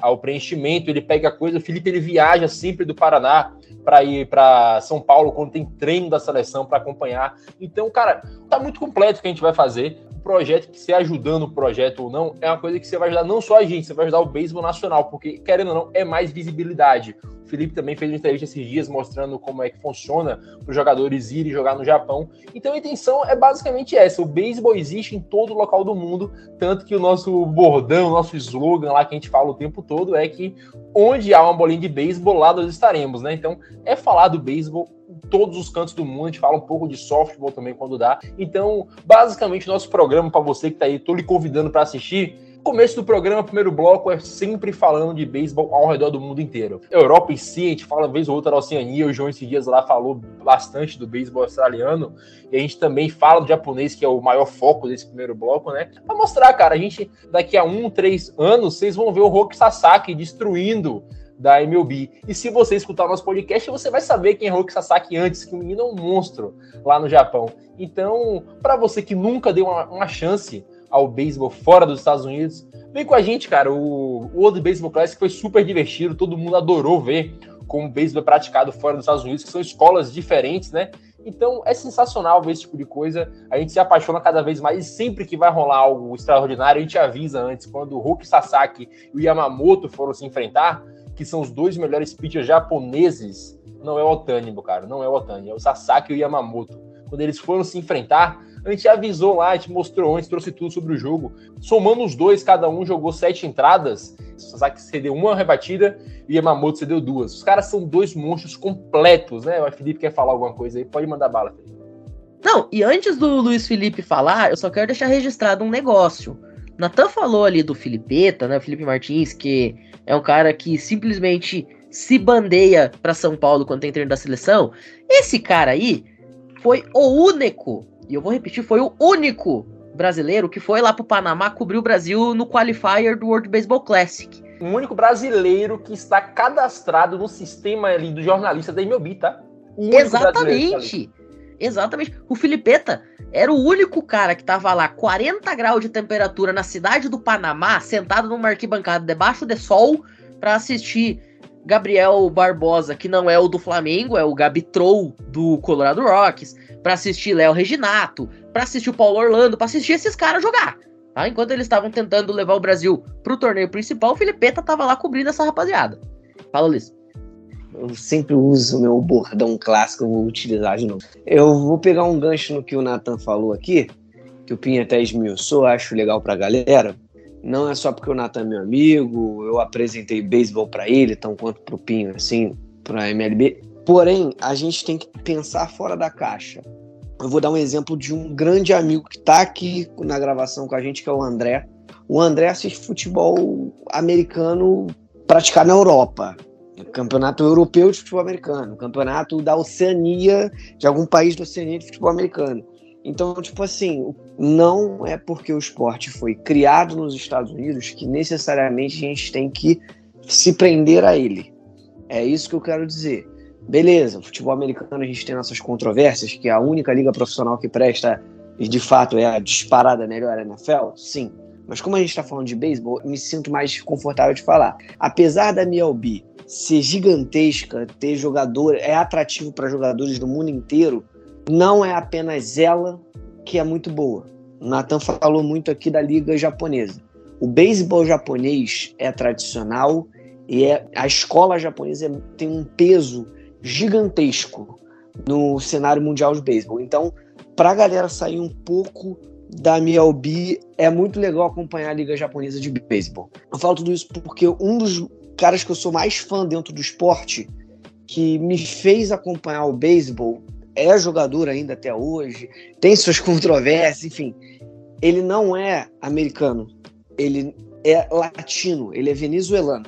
o preenchimento, ele pega coisa, o Felipe ele viaja sempre do Paraná para ir para São Paulo quando tem treino da seleção para acompanhar. Então, cara, tá muito completo o que a gente vai fazer. O projeto, que você ajudando o projeto ou não, é uma coisa que você vai ajudar não só a gente, você vai ajudar o beisebol nacional, porque, querendo ou não, é mais visibilidade. O Felipe também fez uma entrevista esses dias mostrando como é que funciona para os jogadores irem jogar no Japão. Então a intenção é basicamente essa, o beisebol existe em todo local do mundo, tanto que o nosso bordão, o nosso slogan lá que a gente fala o tempo todo é que onde há uma bolinha de beisebol, lá nós estaremos, né? Então é falar do beisebol em todos os cantos do mundo, a gente fala um pouco de softball também quando dá. Então, basicamente, o nosso programa, para você que tá aí, tô lhe convidando para assistir. Começo do programa, primeiro bloco, é sempre falando de beisebol ao redor do mundo inteiro. Europa em si, a gente fala uma vez ou outra da Oceania, o João esses dias lá falou bastante do beisebol australiano, e a gente também fala do japonês, que é o maior foco desse primeiro bloco, né? Pra mostrar, cara, a gente, daqui a 3 anos, vocês vão ver o Roki Sasaki destruindo da MLB. E se você escutar o nosso podcast, você vai saber quem é Roki Sasaki antes, que o menino é um monstro lá no Japão. Então, pra você que nunca deu uma chance ao beisebol fora dos Estados Unidos, Vem com a gente, cara. O World Baseball Classic foi super divertido, todo mundo adorou ver como o beisebol é praticado fora dos Estados Unidos, que são escolas diferentes, né? Então, é sensacional ver esse tipo de coisa. A gente se apaixona cada vez mais. E sempre que vai rolar algo extraordinário, a gente avisa antes. Quando o Roki Sasaki e o Yamamoto foram se enfrentar, que são os dois melhores pitchers japoneses, não é o Ohtani, meu cara, não é o Ohtani, é o Sasaki e o Yamamoto. Quando eles foram se enfrentar, a gente avisou lá, a gente mostrou antes, trouxe tudo sobre o jogo. Somando os dois, cada um jogou 7 entradas. O Sasaki cedeu uma rebatida e o Yamamoto cedeu 2. Os caras são 2 monstros completos, né? O Felipe quer falar alguma coisa aí? Pode mandar bala, Felipe. Não, e antes do Luiz Felipe falar, eu só quero deixar registrado um negócio. Nathan falou ali do Filipeta, né? O Felipe Martins, que é um cara que simplesmente se bandeia para São Paulo quando tem treino da seleção. Esse cara aí foi o único, e eu vou repetir, foi o único brasileiro que foi lá pro Panamá cobrir o Brasil no qualifier do World Baseball Classic. O único brasileiro que está cadastrado no sistema ali do jornalista da MLB, tá? Exatamente, exatamente. O Filipeta era o único cara que tava lá, 40 graus de temperatura na cidade do Panamá, sentado numa arquibancada debaixo de sol, para assistir Gabriel Barbosa, que não é o do Flamengo, é o Gabi Troll do Colorado Rockies, pra assistir Léo Reginato, pra assistir o Paulo Orlando, pra assistir esses caras jogar, tá? Enquanto eles estavam tentando levar o Brasil pro torneio principal, o Filipeta tava lá cobrindo essa rapaziada. Fala, Luiz. Eu sempre uso o meu bordão clássico, eu vou utilizar de novo. Eu vou pegar um gancho no que o Nathan falou aqui, que o Pinha até esmiuçou, acho legal pra galera. Não é só porque o Nathan é meu amigo, eu apresentei beisebol para ele, tão quanto pro Pinho, assim, pra MLB. Porém, a gente tem que pensar fora da caixa. Eu vou dar um exemplo de um grande amigo que tá aqui na gravação com a gente, que é o André. O André assiste futebol americano praticado na Europa. Campeonato europeu de futebol americano, campeonato da Oceania, de algum país da Oceania de futebol americano. Então, tipo assim, não é porque o esporte foi criado nos Estados Unidos que necessariamente a gente tem que se prender a ele. É isso que eu quero dizer. Beleza, o futebol americano a gente tem nossas controvérsias, que a única liga profissional que presta, de fato, é a disparada melhor NFL, sim. Mas como a gente está falando de beisebol, me sinto mais confortável de falar. Apesar da MLB ser gigantesca, ter jogador, é atrativo para jogadores do mundo inteiro, não é apenas ela que é muito boa. O Nathan falou muito aqui da liga japonesa. O beisebol japonês é tradicional e a escola japonesa tem um peso gigantesco no cenário mundial de beisebol. Então, para a galera sair um pouco da MLB, é muito legal acompanhar a liga japonesa de beisebol. Eu falo tudo isso porque um dos caras que eu sou mais fã dentro do esporte, que me fez acompanhar o beisebol, é jogador ainda até hoje, tem suas controvérsias, enfim. Ele não é americano, ele é latino, ele é venezuelano.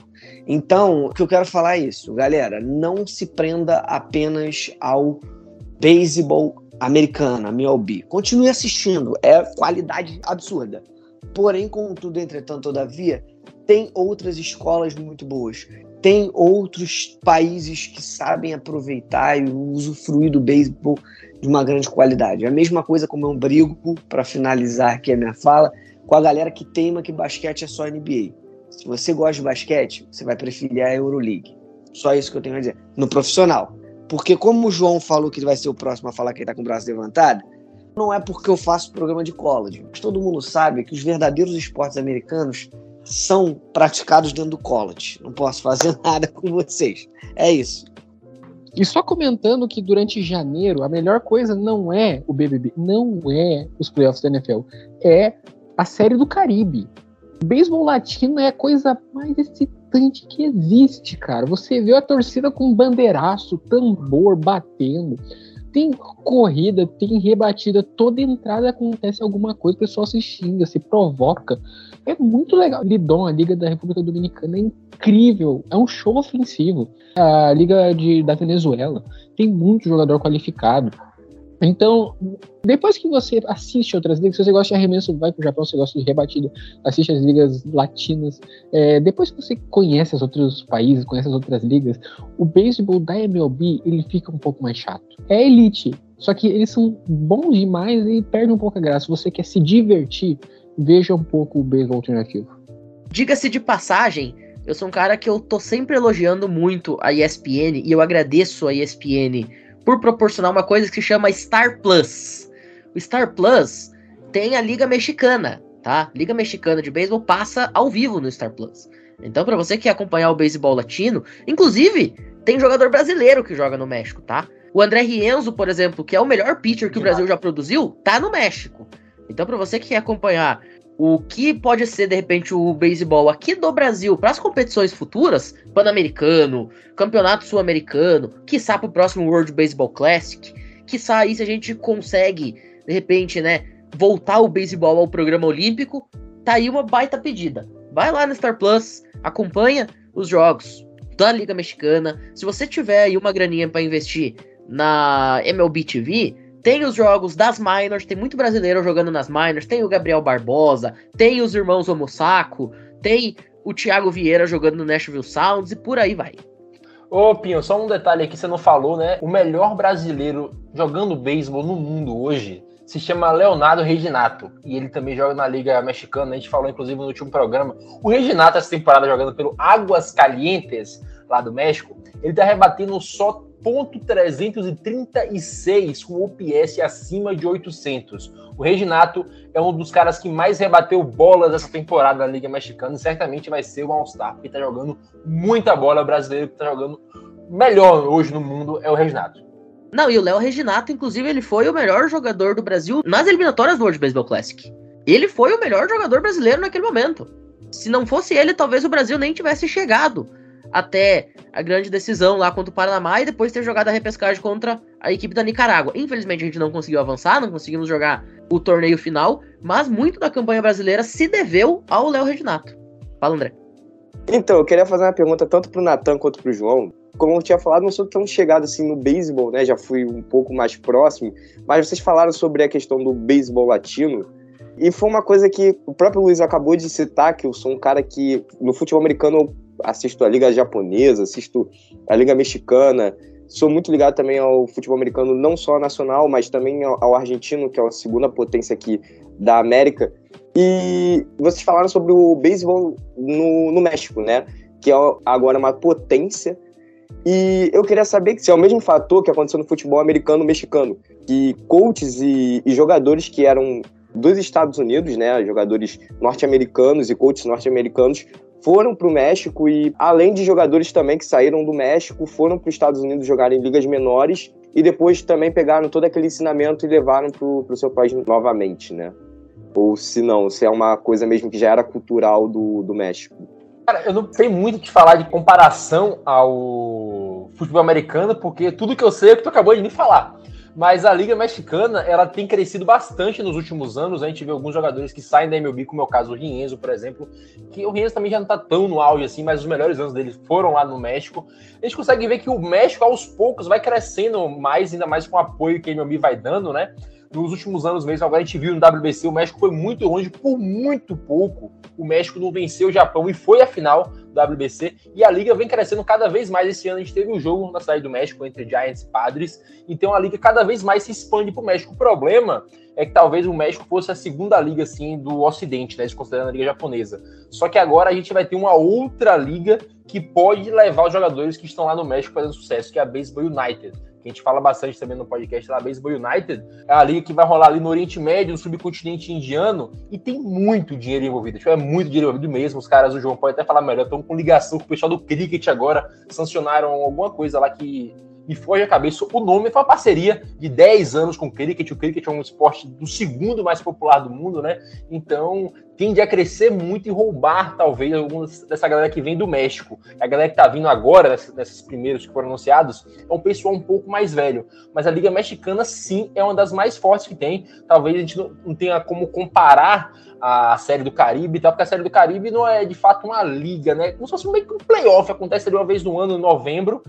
Então, o que eu quero falar é isso, galera, não se prenda apenas ao beisebol americano, MLB. Continue assistindo, é qualidade absurda. Porém, contudo, entretanto, todavia, tem outras escolas muito boas. Tem outros países que sabem aproveitar e usufruir do beisebol de uma grande qualidade. É a mesma coisa, como eu brigo, para finalizar aqui a minha fala, com a galera que teima que basquete é só NBA. Se você gosta de basquete, você vai preferir a Euroleague. Só isso que eu tenho a dizer. No profissional. Porque como o João falou que ele vai ser o próximo a falar que ele está com o braço levantado, não é porque eu faço programa de college. Mas todo mundo sabe que os verdadeiros esportes americanos são praticados dentro do college. Não posso fazer nada com vocês. É isso. E só comentando que durante janeiro a melhor coisa não é o BBB, não é os playoffs da NFL, é a série do Caribe. O beisebol latino é a coisa mais excitante que existe, cara. Você vê a torcida com bandeiraço, tambor batendo. Tem corrida, tem rebatida, toda entrada acontece alguma coisa, o pessoal se xinga, se provoca. É muito legal. Lidom, a Liga da República Dominicana, é incrível. É um show ofensivo. A Liga da Venezuela tem muito jogador qualificado. Então, depois que você assiste outras ligas, se você gosta de arremesso, vai pro Japão, se você gosta de rebatida, assiste as ligas latinas. Depois que você conhece os outros países, conhece as outras ligas, o beisebol da MLB, ele fica um pouco mais chato. É elite, só que eles são bons demais e perdem um pouco a graça. Se você quer se divertir, veja um pouco o beisebol alternativo. Diga-se de passagem, eu sou um cara que eu tô sempre elogiando muito a ESPN, e eu agradeço a ESPN por proporcionar uma coisa que se chama Star Plus. O Star Plus tem a Liga Mexicana, tá? Liga Mexicana de Beisebol passa ao vivo no Star Plus. Então, pra você que quer acompanhar o beisebol latino, inclusive, tem jogador brasileiro que joga no México, tá? O André Rienzo, por exemplo, que é o melhor pitcher que o Brasil já produziu, tá no México. Então, pra você que quer acompanhar o que pode ser, de repente, o beisebol aqui do Brasil para as competições futuras, Pan-Americano, Campeonato Sul-Americano, quiçá pro próximo World Baseball Classic, quiçá aí se a gente consegue, de repente, né, voltar o beisebol ao programa olímpico, tá aí uma baita pedida. Vai lá no Star Plus, acompanha os jogos da Liga Mexicana. Se você tiver aí uma graninha para investir na MLB TV, tem os jogos das minors, tem muito brasileiro jogando nas minors, tem o Gabriel Barbosa, tem os irmãos Omosako, tem o Thiago Vieira jogando no Nashville Sounds e por aí vai. Ô Pinho, só um detalhe aqui, você não falou, né? O melhor brasileiro jogando beisebol no mundo hoje se chama Leonardo Reginato, e ele também joga na Liga Mexicana. A gente falou, inclusive, no último programa, o Reginato, essa temporada, jogando pelo Águas Calientes, lá do México, ele tá rebatendo só .336, com OPS acima de 800. O Reginato é um dos caras que mais rebateu bolas essa temporada na Liga Mexicana, e certamente vai ser o All-Star, porque tá jogando muita bola. O brasileiro que tá jogando melhor hoje no mundo é o Reginato. Não, e o Léo Reginato, inclusive, ele foi o melhor jogador do Brasil nas eliminatórias do World Baseball Classic. Ele foi o melhor jogador brasileiro naquele momento. Se não fosse ele, talvez o Brasil nem tivesse chegado até a grande decisão lá contra o Panamá e depois ter jogado a repescagem contra a equipe da Nicarágua. Infelizmente, a gente não conseguiu avançar, não conseguimos jogar o torneio final, mas muito da campanha brasileira se deveu ao Léo Reginato. Fala, André. Então, eu queria fazer uma pergunta tanto pro Natan quanto pro João. Como eu tinha falado, não sou tão chegado assim no beisebol, né? Já fui um pouco mais próximo. Mas vocês falaram sobre a questão do beisebol latino. E foi uma coisa que o próprio Luiz acabou de citar, que eu sou um cara que, no futebol americano, eu assisto a Liga Japonesa, assisto a Liga Mexicana. Sou muito ligado também ao futebol americano, não só nacional, mas também ao argentino, que é a segunda potência aqui da América. E vocês falaram sobre o beisebol no México, né? Que é agora uma potência. E eu queria saber se é o mesmo fator que aconteceu no futebol americano-mexicano, que coaches e jogadores que eram dos Estados Unidos, né, jogadores norte-americanos e coaches norte-americanos, foram para o México e, além de jogadores também que saíram do México, foram para os Estados Unidos jogarem em ligas menores e depois também pegaram todo aquele ensinamento e levaram para o seu país novamente, né? Ou se não, se é uma coisa mesmo que já era cultural do México. Cara, eu não sei muito o que falar de comparação ao futebol americano, porque tudo que eu sei é o que tu acabou de me falar. Mas a Liga Mexicana, ela tem crescido bastante nos últimos anos. A gente vê alguns jogadores que saem da MLB, como é o caso do Rienzo, por exemplo, que o Rienzo também já não tá tão no auge assim, mas os melhores anos dele foram lá no México. A gente consegue ver que o México, aos poucos, vai crescendo mais, ainda mais com o apoio que a MLB vai dando, né? Nos últimos anos mesmo, agora a gente viu no WBC, o México foi muito longe, por muito pouco. O México não venceu o Japão e foi à final do WBC. E a Liga vem crescendo cada vez mais. Esse ano a gente teve um jogo na cidade do México entre Giants e Padres. Então a Liga cada vez mais se expande para o México. O problema é que talvez o México fosse a segunda Liga assim, do Ocidente, né, considerando a Liga Japonesa. Só que agora a gente vai ter uma outra Liga que pode levar os jogadores que estão lá no México fazendo sucesso, que é a Baseball United, que a gente fala bastante também no podcast lá, Baseball United, é a liga que vai rolar ali no Oriente Médio, no subcontinente indiano, e tem muito dinheiro envolvido, tipo, é muito dinheiro envolvido mesmo. Os caras, o João pode até falar melhor, estão com ligação com o pessoal do cricket agora, sancionaram alguma coisa lá que me foge a cabeça, o nome foi uma parceria de 10 anos com o cricket é um esporte do segundo mais popular do mundo, né, então tende a crescer muito e roubar talvez alguma dessa galera que vem do México. A galera que tá vindo agora, nesses primeiros que foram anunciados, é um pessoal um pouco mais velho, mas a Liga Mexicana sim é uma das mais fortes que tem. Talvez a gente não tenha como comparar a Série do Caribe e tal, porque a Série do Caribe não é de fato uma liga, né, como se fosse meio que um playoff, acontece ali uma vez no ano, em novembro,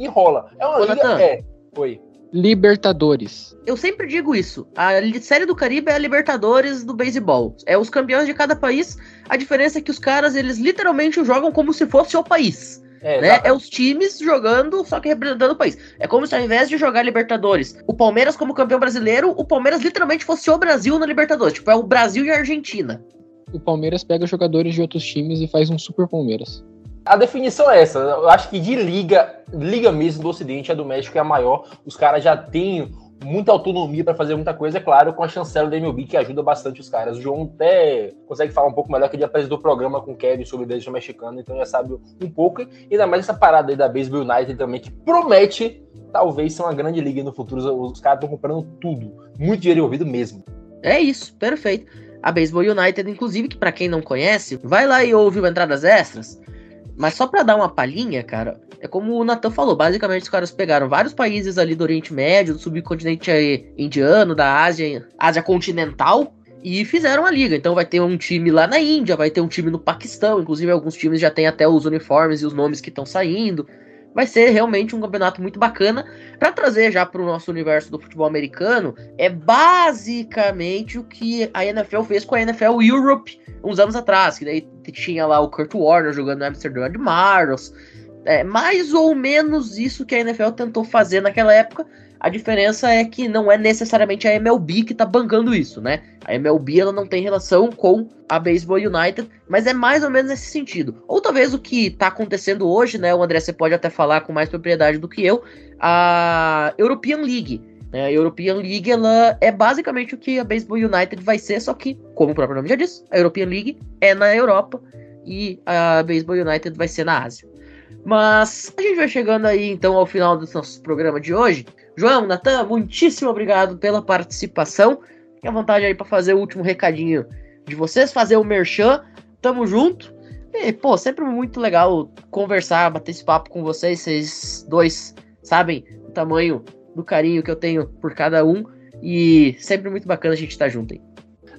e rola. É uma liga... Oi. Libertadores. Eu sempre digo isso. A Série do Caribe é a Libertadores do beisebol. É os campeões de cada país. A diferença é que os caras, eles literalmente jogam como se fosse o país. Né? É os times jogando, só que representando o país. É como se, ao invés de jogar Libertadores, o Palmeiras como campeão brasileiro, o Palmeiras literalmente fosse o Brasil na Libertadores. Tipo, é o Brasil e a Argentina. o Palmeiras pega jogadores de outros times e faz um super Palmeiras. A definição é essa. Eu acho que de liga mesmo do Ocidente, a do México é a maior. Os caras já têm muita autonomia para fazer muita coisa, é claro, com a chancela da MLB, que ajuda bastante os caras. O João até consegue falar um pouco melhor, que ele apresentou o programa com o Kevin sobre o desenho mexicano, então já sabe um pouco. E ainda mais essa parada aí da Baseball United também, que promete talvez ser uma grande liga no futuro. Os caras estão comprando tudo, muito dinheiro envolvido mesmo. É isso, perfeito. A Baseball United, inclusive, que para quem não conhece, vai lá e ouve o Entradas Extras. Mas só para dar uma palhinha, cara, é como o Nathan falou, basicamente os caras pegaram vários países ali do Oriente Médio, do subcontinente indiano, da Ásia continental, e fizeram a liga. Então vai ter um time lá na Índia, vai ter um time no Paquistão, inclusive alguns times já têm até os uniformes e os nomes que estão saindo. Vai ser realmente um campeonato muito bacana. Para trazer já para o nosso universo do futebol americano, é basicamente o que a NFL fez com a NFL Europe uns anos atrás, que daí tinha lá o Kurt Warner jogando no Amsterdã de Marlins. É mais ou menos isso que a NFL tentou fazer naquela época. A diferença é que não é necessariamente a MLB que tá bancando isso, né? A MLB, ela não tem relação com a Baseball United, mas é mais ou menos nesse sentido. Ou talvez o que tá acontecendo hoje, né? O André, você pode até falar com mais propriedade do que eu. A European League, né? A European League, ela é basicamente o que a Baseball United vai ser, só que, como o próprio nome já diz, a European League é na Europa e a Baseball United vai ser na Ásia. Mas a gente vai chegando aí, então, ao final do nosso programa de hoje. João, Natan, muitíssimo obrigado pela participação. Fique à vontade aí para fazer o último recadinho de vocês, fazer o merchan. Tamo junto. E, pô, sempre muito legal conversar, bater esse papo com vocês. Vocês dois sabem o tamanho do carinho que eu tenho por cada um. E sempre muito bacana a gente estar junto aí.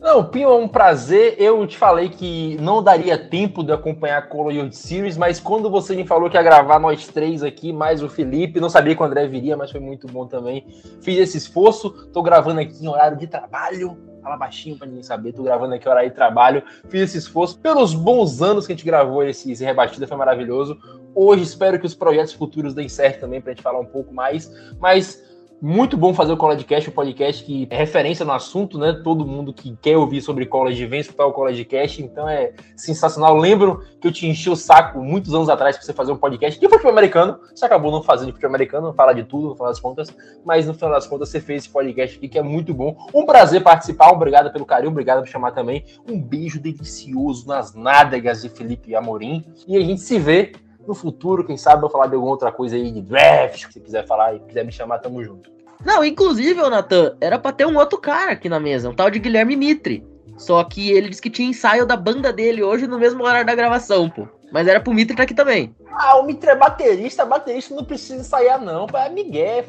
Não, Pinho, é um prazer. Eu te falei que não daria tempo de acompanhar a Colo World Series, mas quando você me falou que ia gravar nós três aqui, mais o Felipe, não sabia que o André viria, mas foi muito bom também. Fiz esse esforço, tô gravando aqui em horário de trabalho, fala baixinho pra ninguém saber, tô gravando aqui em horário de trabalho, fiz esse esforço. Pelos bons anos que a gente gravou esse Rebatida, foi maravilhoso. Hoje espero que os projetos futuros deem certo também, pra gente falar um pouco mais, mas... muito bom fazer o College Cast, o podcast que é referência no assunto, né? Todo mundo que quer ouvir sobre college vem escutar o College Cast, então é sensacional. Lembro que eu te enchi o saco muitos anos atrás pra você fazer um podcast de futebol americano, você acabou não fazendo de futebol americano, não falar de tudo, no final das contas, mas no final das contas você fez esse podcast aqui que é muito bom. Um prazer participar, obrigado pelo carinho, obrigado por chamar também. Um beijo delicioso nas nádegas de Felipe Amorim e a gente se vê no futuro, quem sabe eu falar de alguma outra coisa aí de draft, se quiser falar e quiser me chamar, tamo junto. Não, inclusive, Natan, era pra ter um outro cara aqui na mesa, um tal de Guilherme Mitre. Só que ele disse que tinha ensaio da banda dele hoje no mesmo horário da gravação, pô. Mas era pro Mitre estar aqui também. Ah, o Mitre é baterista não precisa ensaiar não, é migué.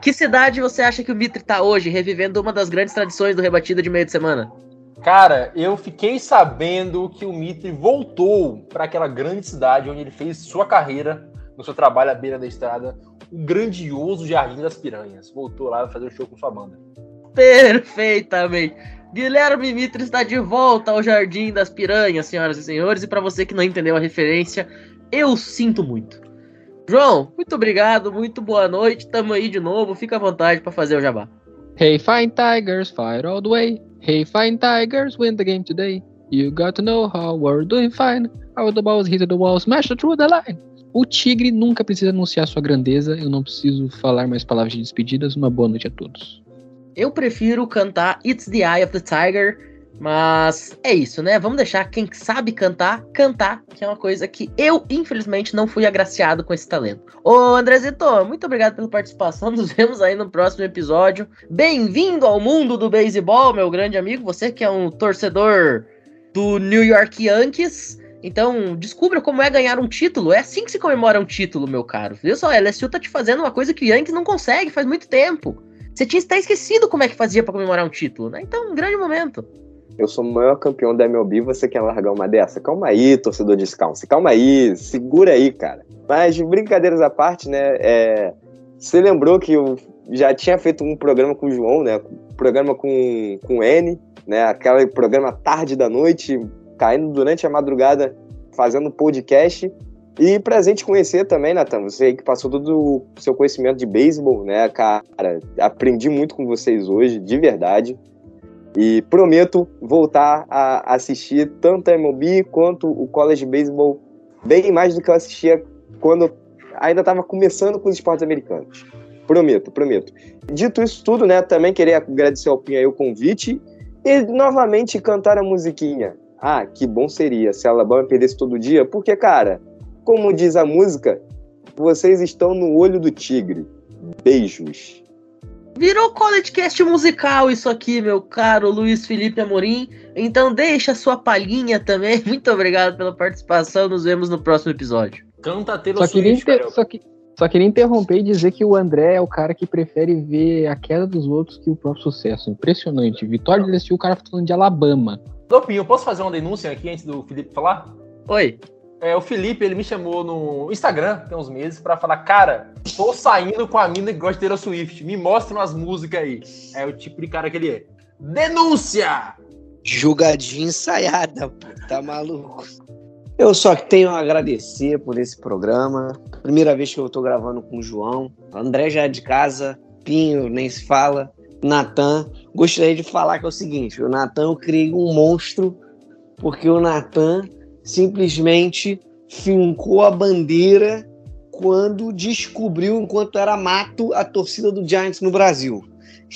Que cidade você acha que o Mitre tá hoje, revivendo uma das grandes tradições do Rebatida de meio de semana? Cara, eu fiquei sabendo que o Mitre voltou para aquela grande cidade onde ele fez sua carreira, no seu trabalho à beira da estrada, o grandioso Jardim das Piranhas. Voltou lá para fazer um show com sua banda. Perfeitamente. Guilherme Mitre está de volta ao Jardim das Piranhas, senhoras e senhores. E para você que não entendeu a referência, eu sinto muito. João, muito obrigado, muito boa noite. Tamo aí de novo. Fica à vontade para fazer o jabá. Hey, fine Tigers, fire all the way. Hey, fine Tigers, win the game today. You got to know how we're doing fine. How the balls hit the wall, smash through the line. O Tigre nunca precisa anunciar sua grandeza. Eu não preciso falar mais palavras de despedidas. Uma boa noite a todos. Eu prefiro cantar It's the Eye of the Tiger, mas é isso, né? Vamos deixar quem sabe cantar, que é uma coisa que eu, infelizmente, não fui agraciado com esse talento. Ô, Andrezito, muito obrigado pela participação. Nos vemos aí no próximo episódio. Bem-vindo ao mundo do beisebol, meu grande amigo. Você que é um torcedor do New York Yankees. Então, descubra como é ganhar um título. É assim que se comemora um título, meu caro. Viu só, a LSU tá te fazendo uma coisa que o Yankees não consegue faz muito tempo. Você tinha até esquecido como é que fazia pra comemorar um título, né? Então, um grande momento. Eu sou o maior campeão da MLB, você quer largar uma dessa? Calma aí, torcedor de Wisconsin, calma aí, segura aí, cara. Mas, brincadeiras à parte, né, você lembrou que eu já tinha feito um programa com o João, né, programa com o N, né, aquele programa tarde da noite, caindo durante a madrugada, fazendo podcast. E prazer te conhecer também, Natan, você que passou todo o seu conhecimento de beisebol, né, cara, aprendi muito com vocês hoje, de verdade. E prometo voltar a assistir tanto a MLB quanto o College Baseball, bem mais do que eu assistia quando ainda estava começando com os esportes americanos. Prometo, prometo. Dito isso tudo, né, também queria agradecer ao Pinho aí o convite e novamente cantar a musiquinha. Ah, que bom seria se a Alabama perdesse todo dia, porque, cara, como diz a música, vocês estão no olho do tigre. Beijos. Virou CollegeCast musical isso aqui, meu caro Luiz Felipe Amorim. Então deixa a sua palhinha também. Muito obrigado pela participação. Nos vemos no próximo episódio. Canta Taylor Swift, cara. Só queria interromper e dizer que o André é o cara que prefere ver a queda dos outros que o próprio sucesso. Impressionante. Vitória de LSU, o cara falando de Alabama. Lopinho, posso fazer uma denúncia aqui antes do Felipe falar? Oi. É, o Felipe, ele me chamou no Instagram, tem uns meses, pra falar, cara, tô saindo com a mina que gosta de Taylor Swift, me mostra umas músicas aí. É o tipo de cara que ele é. Denúncia! Julgadinha ensaiada, pô, tá maluco? Eu só tenho a agradecer por esse programa. Primeira vez que eu tô gravando com o João. André já é de casa, Pinho nem se fala, Natan. Gostaria de falar que é o seguinte, o Natan eu criei um monstro, porque o Natan simplesmente fincou a bandeira quando descobriu, enquanto era mato, a torcida do Giants no Brasil.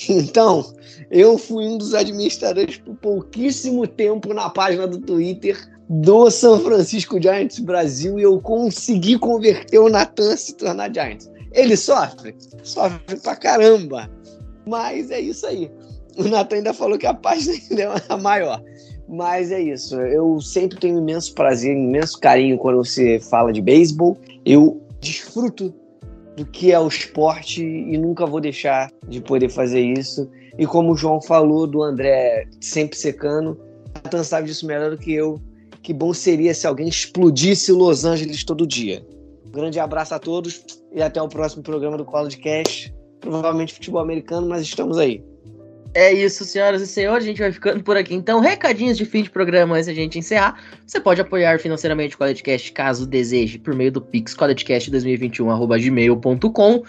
Então, eu fui um dos administradores por pouquíssimo tempo na página do Twitter do San Francisco Giants Brasil e eu consegui converter o Natan a se tornar Giants. Ele sofre? Sofre pra caramba. Mas é isso aí. O Natan ainda falou que a página ainda é a maior. Mas é isso, eu sempre tenho imenso prazer, imenso carinho quando você fala de beisebol. Eu desfruto do que é o esporte e nunca vou deixar de poder fazer isso. E como o João falou do André sempre secando, o Natan sabe disso melhor do que eu. Que bom seria se alguém explodisse Los Angeles todo dia. Um grande abraço a todos e até o próximo programa do CollegeCast. Provavelmente futebol americano, mas estamos aí. É isso, senhoras e senhores, a gente vai ficando por aqui. Então, recadinhos de fim de programa antes de a gente encerrar. Você pode apoiar financeiramente o CollegeCast, caso deseje, por meio do Pix, collegecast2021@gmail.com.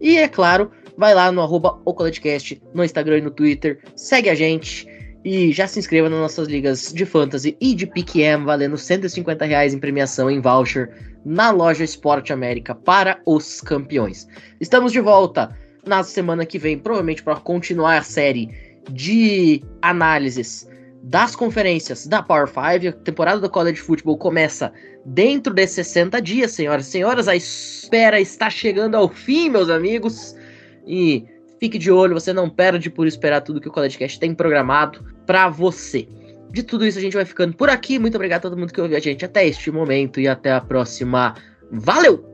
E, é claro, vai lá no @CollegeCast, no Instagram e no Twitter, segue a gente e já se inscreva nas nossas ligas de Fantasy e de PQM, valendo R$150 em premiação em voucher na loja Esporte América para os campeões. Estamos de volta na semana que vem, provavelmente para continuar a série de análises das conferências da Power 5. A temporada do College Football começa dentro de 60 dias, senhoras e senhores. A espera está chegando ao fim, meus amigos. E fique de olho, você não perde por esperar tudo que o CollegeCast tem programado para você. De tudo isso, a gente vai ficando por aqui. Muito obrigado a todo mundo que ouviu a gente até este momento e até a próxima. Valeu!